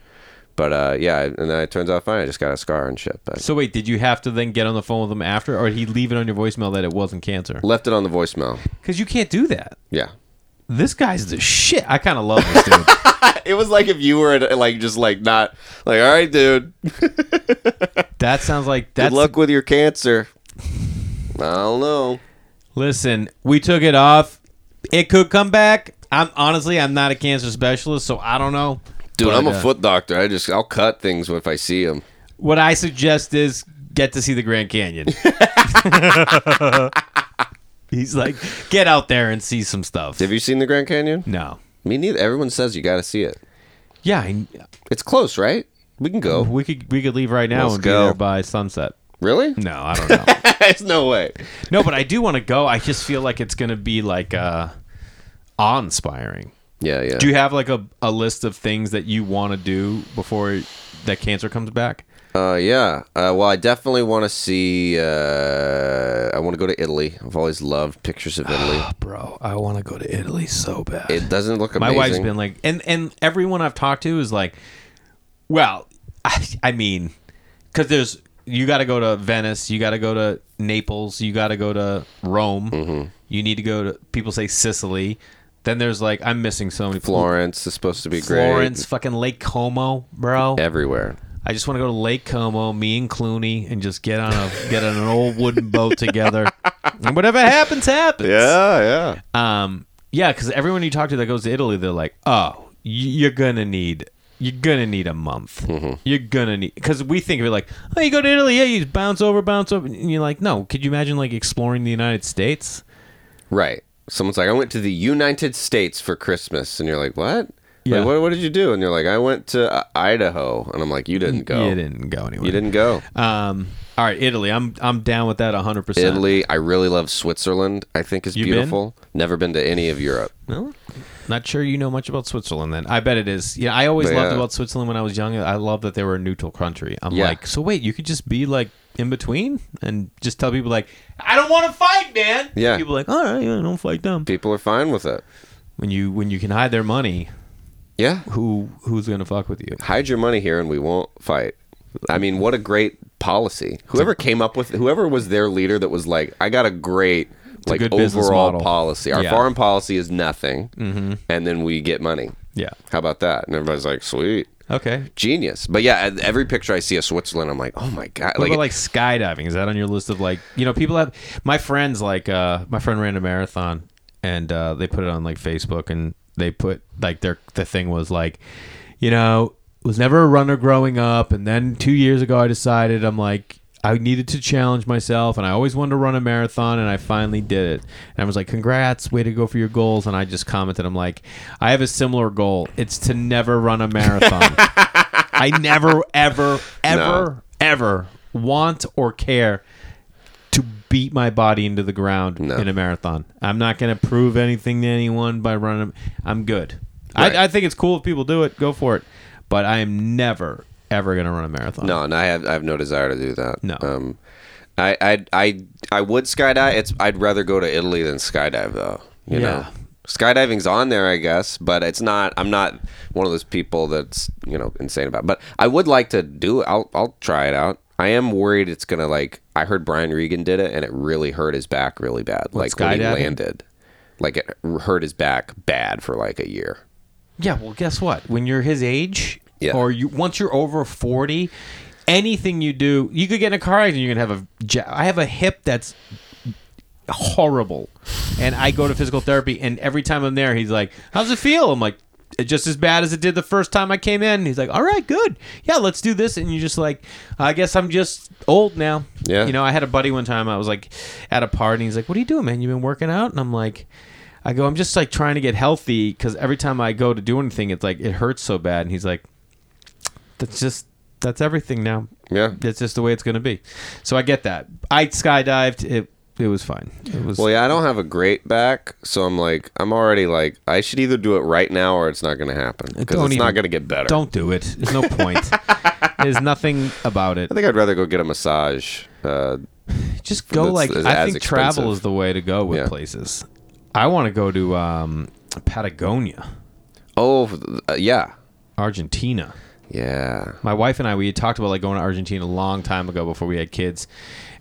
But yeah, and then it turns out fine. I just got a scar and shit. But. So wait, did you have to then get on the phone with him after, or did he leave it on your voicemail that it wasn't cancer? Left it on the voicemail. Because you can't do that. Yeah. This guy's the shit. I kind of love this dude. It was like if you were like just like not like, all right, dude. That sounds like that's... Good luck with your cancer. I don't know. Listen, we took it off. It could come back. I'm not a cancer specialist, so I don't know. Dude, but, I'm a foot doctor. I'll cut things if I see them. What I suggest is get to see the Grand Canyon. He's like, get out there and see some stuff. Have you seen the Grand Canyon? No. Me neither. Everyone says you got to see it. Yeah. It's close, right? We can go. We could leave right now and go there by sunset. Really? No, I don't know. There's no way. No, but I do want to go. I just feel like it's going to be like awe-inspiring. Yeah, yeah. Do you have like a list of things that you want to do before that cancer comes back? Yeah. Well, I definitely want to see... I want to go to Italy. I've always loved pictures of Italy. Oh, bro, I want to go to Italy so bad. It doesn't look amazing. My wife's been like... And everyone I've talked to is like, well, I mean, because there's... You got to go to Venice. You got to go to Naples. You got to go to Rome. Mm-hmm. You need to go to... People say Sicily. Then there's like... I'm missing so many... Florence is supposed to be great. Florence, fucking Lake Como, bro. Everywhere. I just want to go to Lake Como, me and Clooney, and just get on an old wooden boat together. And whatever happens, happens. Yeah, yeah. Yeah, because everyone you talk to that goes to Italy, they're like, oh, you're gonna need a month. Mm-hmm. You're gonna need, because we think of it like, oh, you go to Italy, yeah, you bounce over, and you're like, no, could you imagine like exploring the United States? Right. Someone's like, I went to the United States for Christmas, and you're like, what? Yeah. Like, what did you do? And you're like, I went to Idaho. And I'm like, you didn't go. You didn't go anywhere. You didn't go. All right, Italy. I'm down with that 100%. Italy. I really love Switzerland. I think is beautiful. Been? Never been to any of Europe. No? Not sure you know much about Switzerland then. I bet it is. Yeah, I always loved about Switzerland when I was young. I loved that they were a neutral country. I'm like, so wait, you could just be like in between and just tell people like, I don't want to fight, man. Yeah. People are like, all right, yeah, don't fight them. People are fine with it. When you can hide their money. Yeah. Who's going to fuck with you? Hide your money here and we won't fight. I mean, what a great policy. Whoever came up with, whoever was their leader that was like, I got a great like overall policy. Our foreign policy is nothing. Mm-hmm. And then we get money. Yeah. How about that? And everybody's like, sweet. Okay. Genius. But yeah, every picture I see of Switzerland, I'm like, oh my God. What about like skydiving? Is that on your list of like, you know, people have, my friend ran a marathon and they put it on like Facebook and they put like the thing was like, you know, was never a runner growing up, and then 2 years ago I decided I'm like I needed to challenge myself, and I always wanted to run a marathon, and I finally did it. And I was like, congrats, way to go for your goals. And I just commented, I'm like, I have a similar goal. It's to never run a marathon. I never ever want or care to beat my body into the ground in a marathon. I'm not going to prove anything to anyone by running. I'm good. Right. I think it's cool if people do it. Go for it. But I am never, ever going to run a marathon. No, and I have no desire to do that. No. I would skydive. I'd rather go to Italy than skydive, though. You know? Skydiving's on there, I guess, but it's not. I'm not one of those people that's, you know, insane about it. But I would like to do it. I'll try it out. I am worried it's going to, like, I heard Brian Regan did it, and it really hurt his back really bad. Like, when he landed. Like, it hurt his back bad for, like, a year. Yeah, well, guess what? When you're his age, or once you're over 40, anything you do, you could get in a car accident, you're going to have I have a hip that's horrible, and I go to physical therapy, and every time I'm there, he's like, how's it feel? I'm like, just as bad as it did the first time I came in. He's like, all right, good. Yeah, let's do this. And you're just like, I guess I'm just old now. Yeah. You know, I had a buddy one time. I was like at a party. And he's like, what are you doing, man? You've been working out? And I'm like, I'm just like trying to get healthy because every time I go to do anything, it's like it hurts so bad. And he's like, that's everything now. Yeah. That's just the way it's going to be. So I get that. I skydived. It was fine. It was, well, yeah, I don't have a great back, so I'm like, I'm already like, I should either do it right now or it's not going to happen because it's not going to get better. Don't do it. There's no point. There's nothing about it. I think I'd rather go get a massage. Just go like, I think travel is the way to go with places. I want to go to Patagonia. Oh, yeah. Argentina. Yeah. My wife and I, we had talked about like going to Argentina a long time ago before we had kids.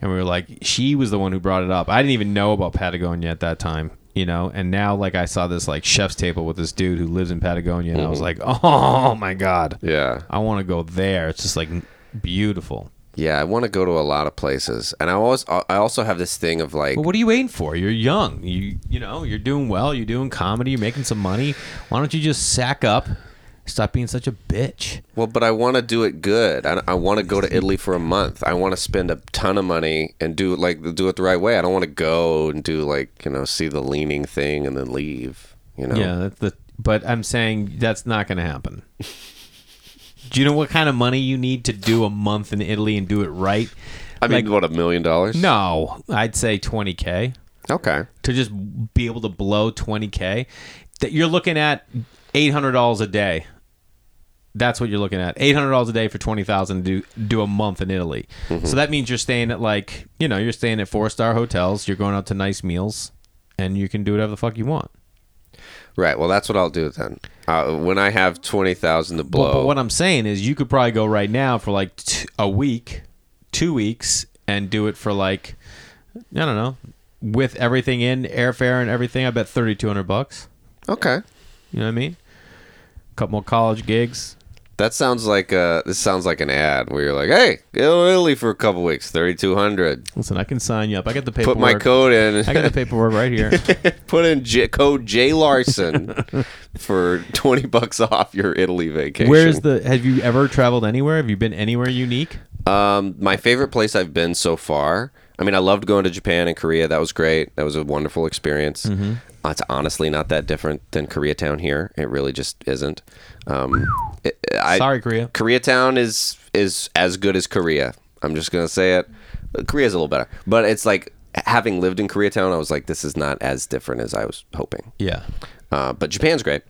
And we were like, she was the one who brought it up. I didn't even know about Patagonia at that time, you know? And now like I saw this like chef's table with this dude who lives in Patagonia. And I was like, oh my God. Yeah. I want to go there. It's just like beautiful. Yeah, I want to go to a lot of places. And I also have this thing of like... Well, what are you waiting for? You're young. You know, you're doing well. You're doing comedy. You're making some money. Why don't you just sack up? Stop being such a bitch. Well, but I want to do it good. I want to go to Italy for a month. I want to spend a ton of money and do it the right way. I don't want to go and do like, you know, see the leaning thing and then leave, you know? Yeah, but I'm saying that's not going to happen. Do you know what kind of money you need to do a month in Italy and do it right? I mean, like, what, $1 million? No, I'd say 20K. Okay. To just be able to blow 20K. That you're looking at $800 a day. That's what you're looking at. $800 a day for $20,000 to do a month in Italy. Mm-hmm. So that means you're staying at like, you know, you're staying at 4-star hotels. You're going out to nice meals and you can do whatever the fuck you want. Right. Well, that's what I'll do then. When I have $20,000 to blow. But what I'm saying is you could probably go right now for like a week, 2 weeks, and do it for like, I don't know, with everything in, airfare and everything, I bet $3,200. Okay. You know what I mean? A couple more college gigs. That sounds like this sounds like an ad where you're like, hey, go to Italy for a couple weeks, $3,200. Listen, I can sign you up. I got the paperwork. Put my code in. I got the paperwork right here. Put in code Jay Larson for $20 off your Italy vacation. Have you ever traveled anywhere? Have you been anywhere unique? My favorite place I've been so far. I mean, I loved going to Japan and Korea. That was great. That was a wonderful experience. Mm-hmm. It's honestly not that different than Koreatown here. It really just isn't. Sorry, Korea. Koreatown is as good as Korea. I'm just going to say it. Korea's a little better. But it's like, having lived in Koreatown, I was like, this is not as different as I was hoping. Yeah. But Japan's great.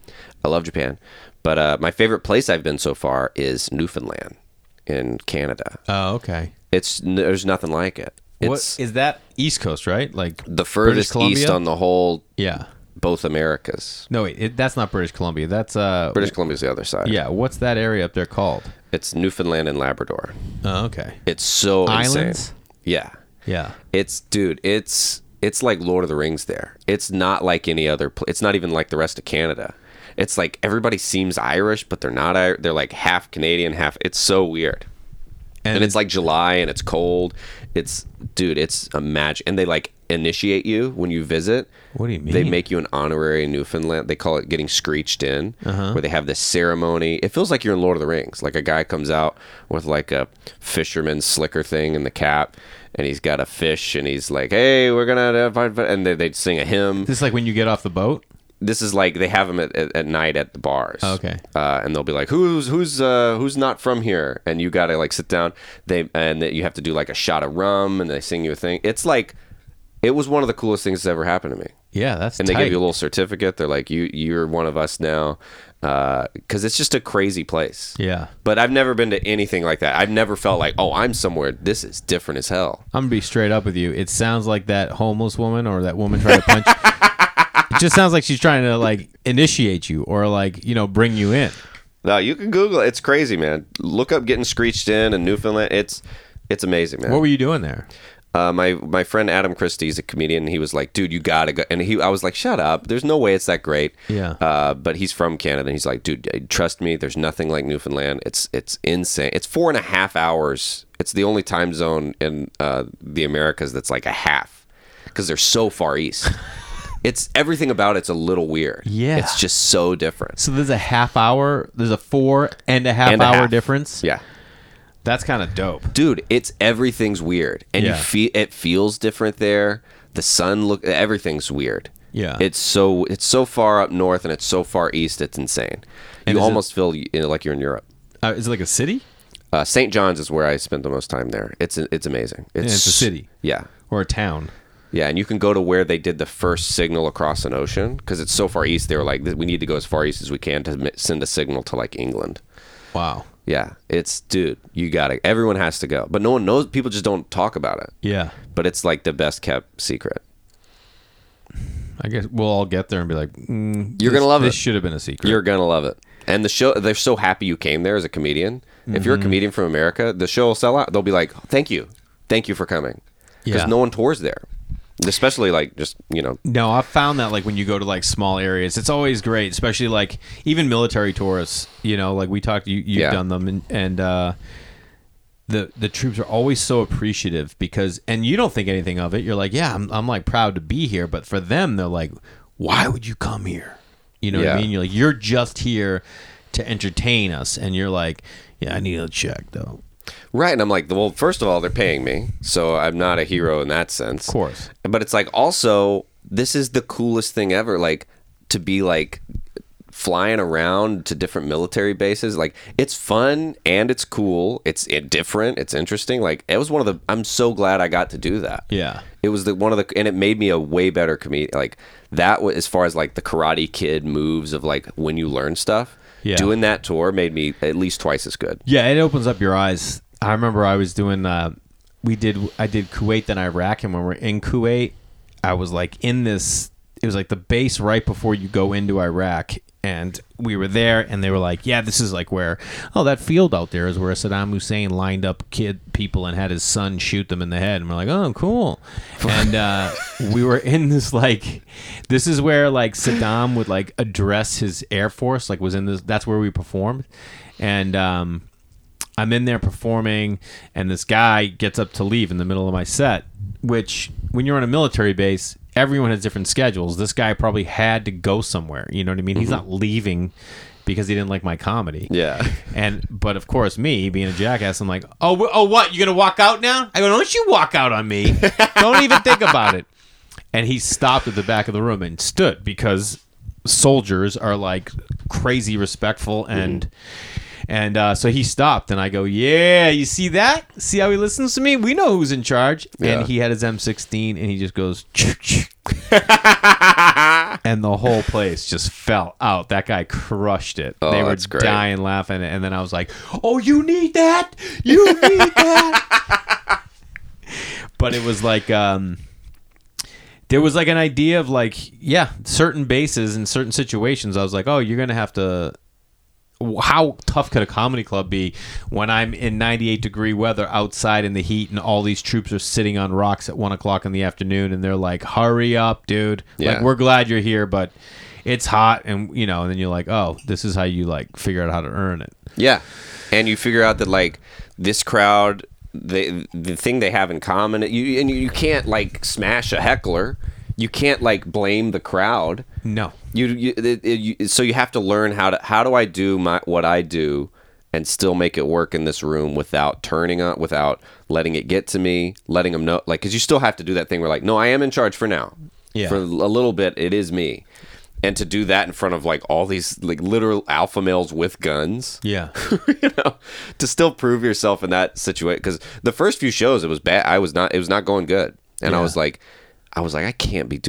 I love Japan. But my favorite place I've been so far is Newfoundland in Canada. Oh, okay. There's nothing like it. What is that? East Coast, right? Like the furthest east on the whole. Yeah, both Americas. No, wait, that's not British Columbia. That's British Columbia's the other side. Yeah, what's that area up there called? It's Newfoundland and Labrador. Oh, okay. It's so islands. Insane. Yeah, yeah. It's it's like Lord of the Rings. There, it's not like any other. It's not even like the rest of Canada. It's like everybody seems Irish, but they're not. They're like half Canadian, half. It's so weird. And it's like July and it's cold. It's a magic. And they like initiate you when you visit. What do you mean? They make you an honorary Newfoundland. They call it getting screeched in, where they have this ceremony. It feels like you're in Lord of the Rings. Like a guy comes out with like a fisherman's slicker thing in the cap. And he's got a fish and he's like, hey, we're going to... And they'd sing a hymn. This is like when you get off the boat? This is like they have them at night at the bars. Okay, and they'll be like, "Who's not from here?" And you gotta like sit down. You have to do like a shot of rum, and they sing you a thing. It's like it was one of the coolest things that's ever happened to me. Yeah, that's tight. And they give you a little certificate. They're like, "You're one of us now," because it's just a crazy place. Yeah, but I've never been to anything like that. I've never felt like, oh, I'm somewhere. This is different as hell. I'm gonna be straight up with you. It sounds like that homeless woman or that woman trying to punch. It just sounds like she's trying to like initiate you or like, you know, bring you in. No, you can Google it. It's crazy, man. Look up getting screeched in and Newfoundland. It's amazing, man. What were you doing there? My friend Adam Christie's a comedian. And he was like, dude, you gotta go. And I was like, shut up. There's no way it's that great. Yeah. But he's from Canada. And he's like, dude, trust me. There's nothing like Newfoundland. It's insane. It's 4.5 hours. It's the only time zone in the Americas that's like a half because they're so far east. It's everything about it's a little weird. Yeah. It's just so different. So there's a half hour, there's a 4.5 hour difference. Yeah. That's kind of dope. Dude, everything's weird. And yeah. It feels different there. The sun everything's weird. Yeah. It's so far up north and it's so far east, it's insane. And you almost feel like you're in Europe. Is it like a city? St. John's is where I spent the most time there. It's amazing. It's a city. Yeah. Or a town. Yeah, and you can go to where they did the first signal across an ocean because it's so far east. They were like, we need to go as far east as we can to send a signal to like England. Wow. Yeah, dude, you got it. Everyone has to go. But no one knows. People just don't talk about it. Yeah. But it's like the best kept secret. I guess we'll all get there and be like, you're going to love it. This should have been a secret. You're going to love it. And the show, they're so happy you came there as a comedian. Mm-hmm. If you're a comedian from America, the show will sell out. They'll be like, thank you for coming. Because no one tours there. Especially like just, you know. No, I've found that like when you go to like small areas, it's always great, especially like even military tourists, you know, like we talked, you've done them and the troops are always so appreciative because, and you don't think anything of it. You're like, yeah, I'm like proud to be here. But for them, they're like, why would you come here? You know what I mean? You're like, you're just here to entertain us. And you're like, yeah, I need a check though. Right. And I'm like, well, first of all, they're paying me. So I'm not a hero in that sense. Of course. But it's like, also, this is the coolest thing ever. Like to be like flying around to different military bases. Like it's fun and it's cool. It's different. It's interesting. Like it was one of the, I'm so glad I got to do that. Yeah. It was and it made me a way better comedian. Like that was, as far as like the Karate Kid moves of like when you learn stuff. Yeah. Doing that tour made me at least twice as good. Yeah, it opens up your eyes. I remember I was doing, I did Kuwait, then Iraq, and when we're in Kuwait, I was like in this, it was like the base right before you go into Iraq, and we were there, and they were like, yeah, this is like where, oh, that field out there is where Saddam Hussein lined up people and had his son shoot them in the head, and we're like, oh, cool. And we were in this, like, this is where, like, Saddam would, like, address his Air Force, like, was in this, that's where we performed, and I'm in there performing, and this guy gets up to leave in the middle of my set, which, when you're on a military base, everyone has different schedules. This guy probably had to go somewhere. You know what I mean? Mm-hmm. He's not leaving because he didn't like my comedy. Yeah. But of course, me being a jackass, I'm like, oh, what? You're going to walk out now? I go, don't you walk out on me. Don't even think about it. And he stopped at the back of the room and stood because soldiers are like crazy respectful and... Mm-hmm. And so he stopped, and I go, yeah, you see that? See how he listens to me? We know who's in charge. Yeah. And he had his M16, and he just goes, and the whole place just fell out. That guy crushed it. Oh, they were dying laughing. And then I was like, oh, you need that? You need that? But it was like... there was like an idea of like, yeah, certain bases and certain situations. I was like, oh, you're going to have to... How tough could a comedy club be when I'm in 98-degree weather outside in the heat and all these troops are sitting on rocks at 1 o'clock in the afternoon and they're like, hurry up, dude. Yeah. Like, we're glad you're here, but it's hot. And, you know, and then you're like, oh, this is how you, like, figure out how to earn it. Yeah. And you figure out that, like, this crowd, the thing they have in common, you can't, like, smash a heckler. You can't like blame the crowd. No. So you have to learn how do I do what I do and still make it work in this room without turning on, without letting it get to me, letting them know, like, because you still have to do that thing where like, no, I am in charge for now. Yeah. For a little bit, it is me. And to do that in front of like all these like literal alpha males with guns. Yeah. You know, to still prove yourself in that situation, because the first few shows it was bad. It was not going good, and yeah. I was like, I can't be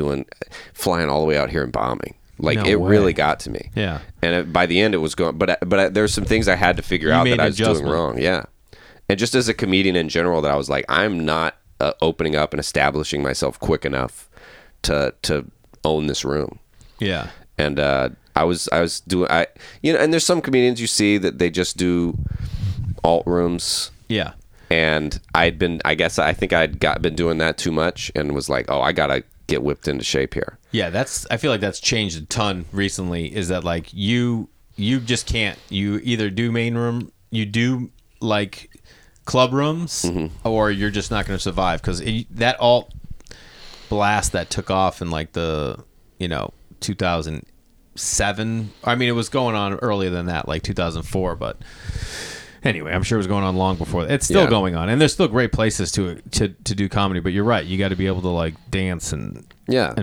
flying all the way out here and bombing. Like, no it way. Really got to me. Yeah. And by the end, it was going... But there's some things I had to figure out that I was doing wrong. Yeah. And just as a comedian in general, that I was like, I'm not opening up and establishing myself quick enough to own this room. Yeah. And I was doing... You know, and there's some comedians you see that they just do alt rooms. Yeah. And I think I'd been doing that too much and was like, oh, I got to get whipped into shape here. Yeah, I feel like that's changed a ton recently, is that like you just can't, you either do main room, you do like club rooms, mm-hmm. or you're just not going to survive, because that alt blast that took off in like the, you know, 2007. I mean, it was going on earlier than that, like 2004, but... Anyway, I'm sure it was going on long before. It's still going on, and there's still great places to do comedy. But you're right; you got to be able to like dance and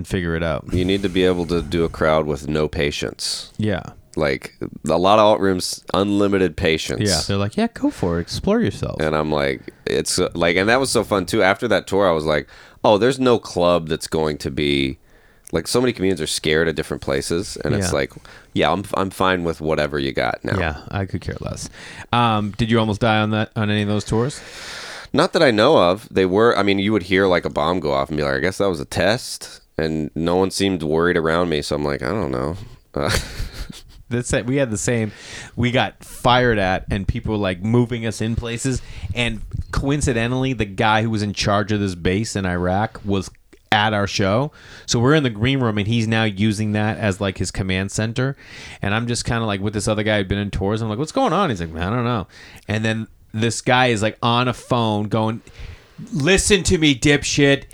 figure it out. You need to be able to do a crowd with no patience. Yeah, like a lot of alt rooms, unlimited patience. Yeah, they're like, yeah, go for it, explore yourself. And I'm like, it's like, and that was so fun too. After that tour, I was like, oh, there's no club that's going to be like, so many comedians are scared of different places, and it's like. Yeah, I'm fine with whatever you got now. Yeah, I could care less. Did you almost die on any of those tours? Not that I know of. They were. I mean, you would hear like a bomb go off and be like, I guess that was a test, and no one seemed worried around me. So I'm like, I don't know. We had the same. We got fired at, and people were like moving us in places. And coincidentally, the guy who was in charge of this base in Iraq was at our show. So we're in the green room, and he's now using that as like his command center. And I'm just kind of like with this other guy who'd been in tours. I'm like, what's going on? He's like, I don't know. And then this guy is like on a phone going, listen to me, dipshit.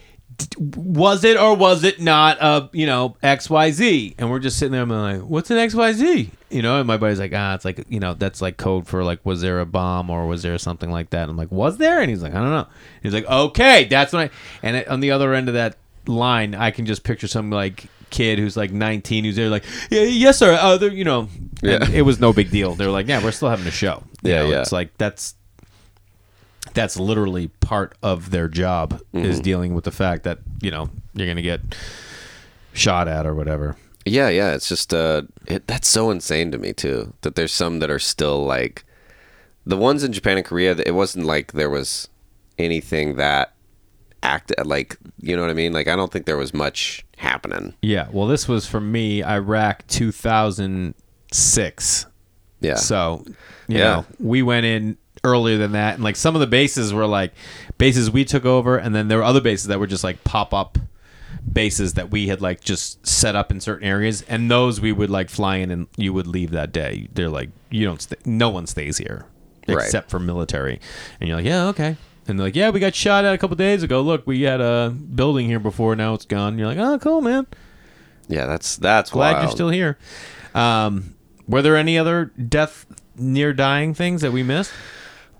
Was it or was it not XYZ? And we're just sitting there, I'm like, what's an XYZ? You know, and my buddy's like, it's like, you know, that's like code for like, was there a bomb or was there something like that? And I'm like, was there? And he's like, I don't know. He's like, okay, that's when and on the other end of that line, I can just picture some like kid who's like 19 who's there like, yeah, yes sir, you know, yeah. It was no big deal. They're like, yeah, we're still having a show. You know? It's like, that's literally part of their job, is dealing with the fact that, you know, you're going to get shot at or whatever. Yeah, yeah. It's just, that's so insane to me, too, that there's some that are still like, the ones in Japan and Korea, it wasn't like there was anything that acted, like, you know what I mean? Like, I don't think there was much happening. Yeah. Well, this was, for me, Iraq 2006. Yeah. So, you know, we went in earlier than that, and like some of the bases were like bases we took over, and then there were other bases that were just like pop-up bases that we had like just set up in certain areas, and those we would like fly in and you would leave that day. They're like, you don't stay, no one stays here except for military. And you're like, yeah, okay. And they're like, yeah, we got shot at a couple days ago, look, we had a building here before, now it's gone. And you're like, oh, cool, man. Yeah, that's glad wild. You're still here. Were there any other death near dying things that we missed?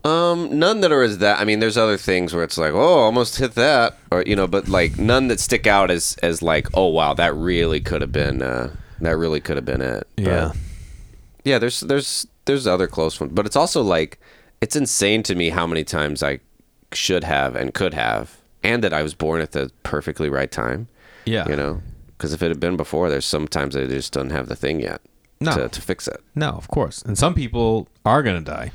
None that are as that. I mean, there's other things where it's like, oh, almost hit that, or you know, but like none that stick out as like, oh wow, that really could have been, it. Yeah, but yeah. There's other close ones, but it's also like, it's insane to me how many times I should have and could have, and that I was born at the perfectly right time. Yeah, you know, because if it had been before, there's sometimes I just don't have the thing yet to fix it. No, of course, and some people are gonna die.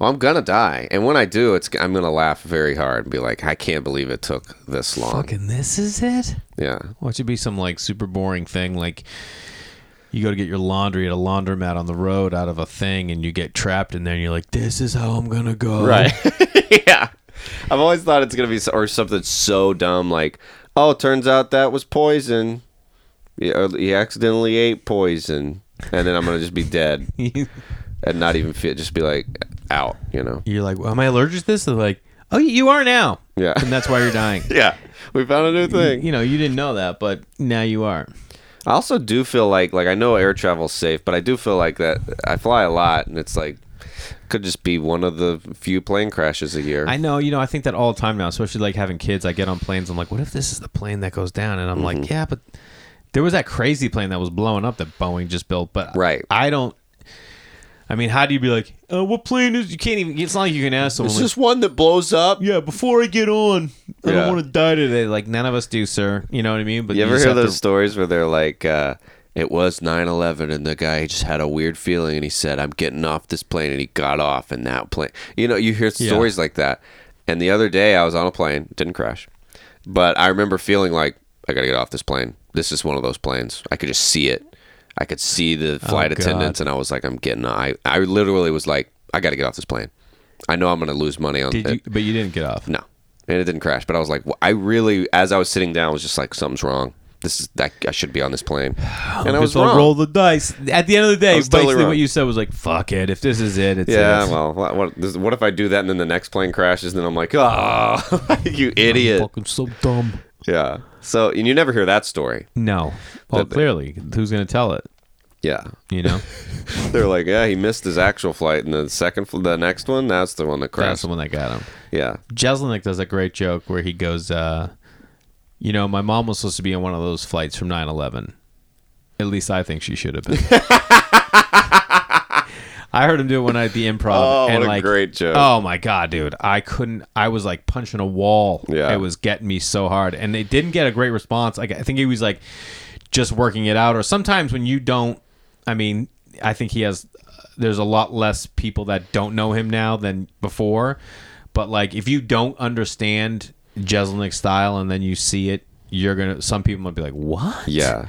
Well, I'm going to die. And when I do, I'm going to laugh very hard and be like, I can't believe it took this long. Fucking this is it? Yeah. Well, it should be some like super boring thing. Like you go to get your laundry at a laundromat on the road out of a thing, and you get trapped in there, and you're like, this is how I'm going to go. Right. Yeah. I've always thought it's going to be or something so dumb like, oh, it turns out that was poison. He accidentally ate poison. And then I'm going to just be dead. And not even fit, just be like out, you know. You're like, well, am I allergic to this? They're like, oh, you are now. Yeah. And that's why you're dying. Yeah. We found a new thing. You know, you didn't know that, but now you are. I also do feel like I know air travel's safe, but I do feel like that I fly a lot, and it's like, could just be one of the few plane crashes a year. I know, you know, I think that all the time now, especially like having kids, I get on planes, I'm like, what if this is the plane that goes down? And I'm like, yeah, but there was that crazy plane that was blowing up that Boeing just built, but right. I mean, how do you be like, what plane is... You can't even... It's not like you can ask someone. It's just one that blows up. Yeah, before I get on, I don't want to die today. Like, none of us do, sir. You know what I mean? But you ever hear those stories where they're like, it was 9/11, and the guy just had a weird feeling, and he said, I'm getting off this plane, and he got off in that plane. You know, you hear stories like that. And the other day, I was on a plane. Didn't crash. But I remember feeling like, I got to get off this plane. This is one of those planes. I could just see it. I could see the flight attendants, and I was like, I'm getting... I literally was like, I got to get off this plane. I know I'm going to lose money on it. But you didn't get off. No. And it didn't crash. But I was like, well, I really... As I was sitting down, I was just like, something's wrong. I should be on this plane. And I was wrong. Roll the dice. At the end of the day, basically what you said was like, fuck it. If this is it, it's it. Yeah, well, what if I do that, and then the next plane crashes, and then I'm like, oh, you idiot. I'm fucking so dumb. Yeah. So, and you never hear that story. No. Well, clearly. Who's going to tell it? Yeah. You know? They're like, yeah, he missed his actual flight, and the next one, that's the one that crashed. That's the one that got him. Yeah. Jeselnik does a great joke where he goes, you know, my mom was supposed to be on one of those flights from 9/11. At least I think she should have been. I heard him do it one night at the Improv. Oh, and what a great joke. Oh, my God, dude. I was like punching a wall. Yeah. It was getting me so hard. And they didn't get a great response. Like, I think he was like just working it out. Or sometimes when you don't, I mean, I think there's a lot less people that don't know him now than before. But like, if you don't understand Jeselnik's style and then you see it, some people might be like, what? Yeah.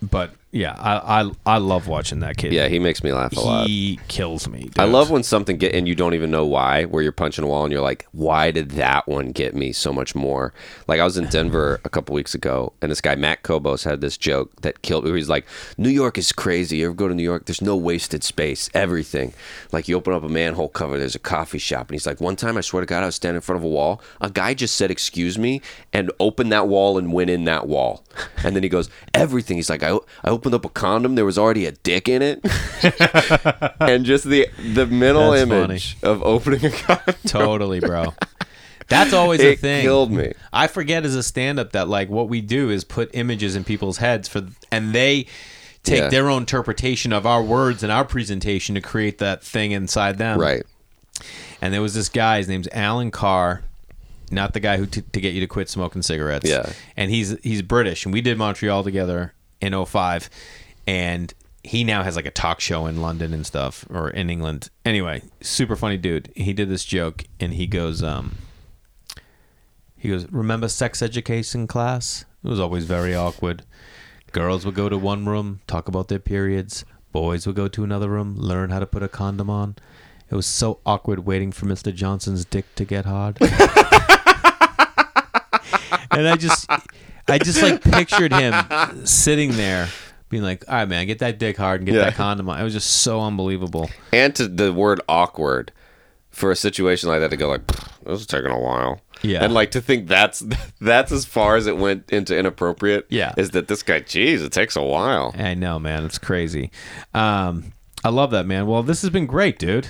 But Yeah, I love watching that kid. Yeah, he makes me laugh a lot. He kills me, dude. I love when something get and you don't even know why, where you're punching a wall and you're like, why did that one get me so much more? Like, I was in Denver a couple weeks ago, and this guy, Matt Kobos, had this joke that killed me. He's like, New York is crazy. You ever go to New York? There's no wasted space. Everything. Like, you open up a manhole cover, there's a coffee shop. And he's like, one time, I swear to God, I was standing in front of a wall. A guy just said, excuse me, and opened that wall and went in that wall. And then he goes, everything. He's like, I opened up a condom, there was already a dick in it. And just the mental that's image funny. Of opening a condom. Totally, bro. That's always a thing. It killed me. I forget as a stand-up that like what we do is put images in people's heads for, and they take their own interpretation of our words and our presentation to create that thing inside them. Right. And there was this guy, his name's Alan Carr. Not the guy who to get you to quit smoking cigarettes. Yeah. And he's British, and we did Montreal together in 2005, and he now has like a talk show in London and stuff, or in England. Anyway, super funny dude. He did this joke, and he goes, remember sex education class? It was always very awkward. Girls would go to one room, talk about their periods. Boys would go to another room, learn how to put a condom on. It was so awkward waiting for Mr. Johnson's dick to get hard. And I just like pictured him sitting there being like, all right, man, get that dick hard and get that condom on. It was just so unbelievable. And to the word awkward for a situation like that to go like, this is taking a while. Yeah. And like to think that's as far as it went into inappropriate. Yeah. Is that this guy, geez, it takes a while. I know, man. It's crazy. I love that, man. Well, this has been great, dude.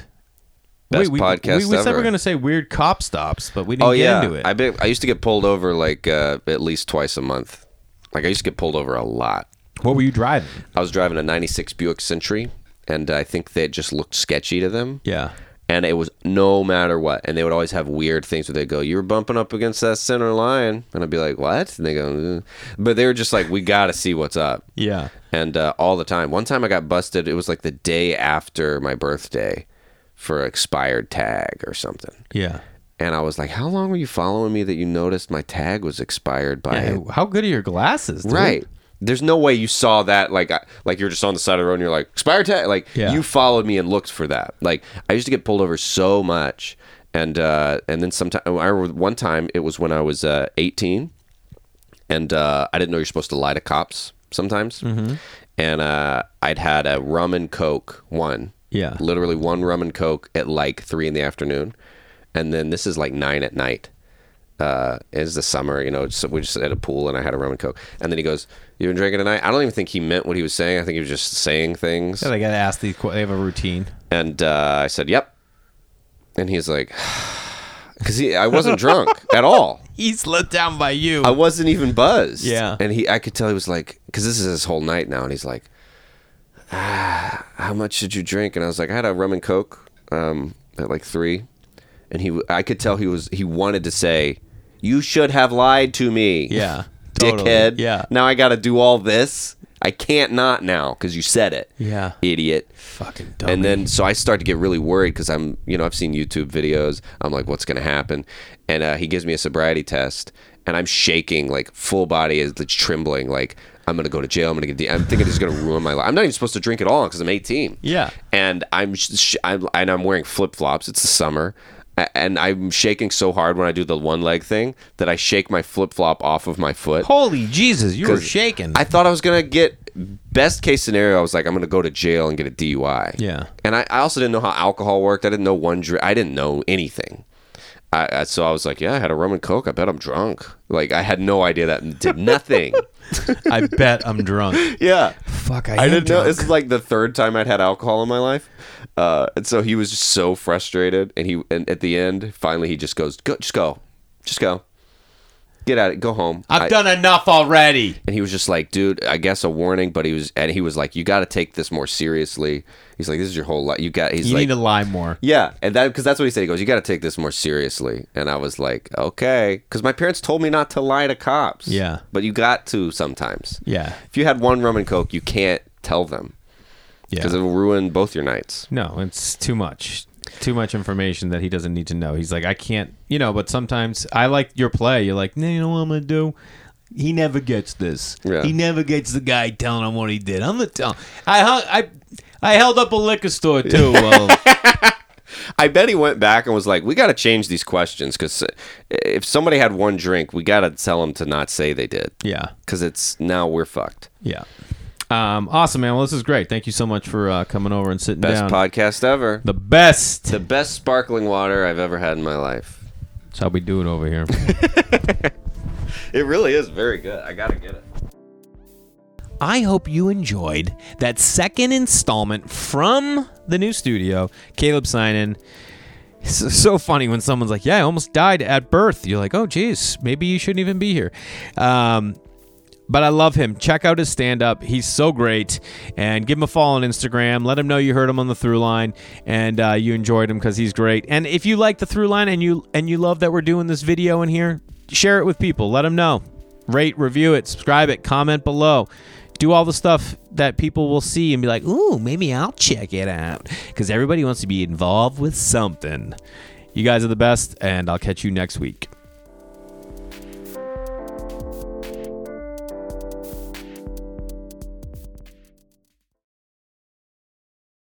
Best podcast we said ever. We're going to say weird cop stops, but we didn't get into it. I used to get pulled over like at least twice a month. Like, I used to get pulled over a lot. What were you driving? I was driving a 96 Buick Century, and I think they just looked sketchy to them. Yeah. And it was no matter what. And they would always have weird things where they go, you were bumping up against that center line. And I'd be like, what? And they go, ugh. But they were just like, we got to see what's up. Yeah. And all the time. One time I got busted. It was like the day after my birthday, for an expired tag or something. Yeah. And I was like, how long were you following me that you noticed my tag was expired by it? How good are your glasses, dude? Right. There's no way you saw that, like you're just on the side of the road and you're like, expired tag? Like, you followed me and looked for that. Like, I used to get pulled over so much. And then sometime, I remember one time, it was when I was 18, and I didn't know you're supposed to lie to cops sometimes. Mm-hmm. And I'd had a rum and coke one. Yeah. Literally one rum and coke at like 3 PM. And then this is like 9 PM. It's the summer, you know, so we just at a pool and I had a rum and coke. And then he goes, you been drinking tonight? I don't even think he meant what he was saying. I think he was just saying things. Yeah, they got to ask these, they have a routine. And I said, yep. And he's like, because I wasn't drunk at all. He's let down by you. I wasn't even buzzed. Yeah. And I could tell he was like, because this is his whole night now. And he's like, how much did you drink? And I was like, I had a rum and coke at like 3. And I could tell he wanted to say, you should have lied to me. Yeah. Totally. Dickhead. Yeah. Now I got to do all this. I can't not now because you said it. Yeah. Idiot. Fucking dumb. And then so I start to get really worried because I'm, you know, I've seen YouTube videos. I'm like, what's going to happen? And he gives me a sobriety test and I'm shaking, like full body is trembling, like, I'm going to go to jail. I'm thinking this is going to ruin my life. I'm not even supposed to drink at all because I'm 18. Yeah. And I'm wearing flip-flops. It's the summer. And I'm shaking so hard when I do the one leg thing that I shake my flip-flop off of my foot. Holy Jesus, you were shaking. I thought I was going to get, best case scenario, I was like, I'm going to go to jail and get a DUI. Yeah. And I also didn't know how alcohol worked. I didn't know one drink. I didn't know anything. So I was like, yeah, I had a rum and coke. I bet I'm drunk. Like, I had no idea that did nothing. I bet I'm drunk. Yeah. Fuck, I didn't know. This is like the third time I'd had alcohol in my life. And so he was just so frustrated. And at the end, finally, he just goes, Just go. Get out of it. Go home. I've done enough already. And he was just like, dude, I guess a warning. But he was like, you got to take this more seriously. He's like, this is your whole life. You need to lie more. Yeah. And because that's what he said. He goes, you got to take this more seriously. And I was like, okay. Because my parents told me not to lie to cops. Yeah. But you got to sometimes. Yeah. If you had one rum and coke, you can't tell them. Yeah. Because it'll ruin both your nights. No, it's too much. Too much information that he doesn't need to know. He's like, I can't, you know, but sometimes I like your play. You're like, no, you know what I'm going to do? he never gets this. Yeah. He never gets the guy telling him what he did. I'm the tell. I held up a liquor store too. Well, I bet he went back and was like, "We got to change these questions because if somebody had one drink, we got to tell them to not say they did." Yeah, because it's now we're fucked. Yeah. Awesome, man. Well, this is great. Thank you so much for coming over and sitting down. Best podcast ever. The best sparkling water I've ever had in my life. That's how we do it over here. It really is very good. I gotta get it. I hope you enjoyed that second installment from the new studio. Caleb Signin. It's so funny when someone's like, "Yeah, I almost died at birth." You're like, "Oh, geez, maybe you shouldn't even be here." But I love him. Check out his stand-up. He's so great. And give him a follow on Instagram. Let him know you heard him on the ThruLine and you enjoyed him because he's great. And if you like the ThruLine and you love that we're doing this video in here, share it with people. Let them know. Rate, review it, subscribe it, comment below. Do all the stuff that people will see and be like, "Ooh, maybe I'll check it out." Because everybody wants to be involved with something. You guys are the best, and I'll catch you next week.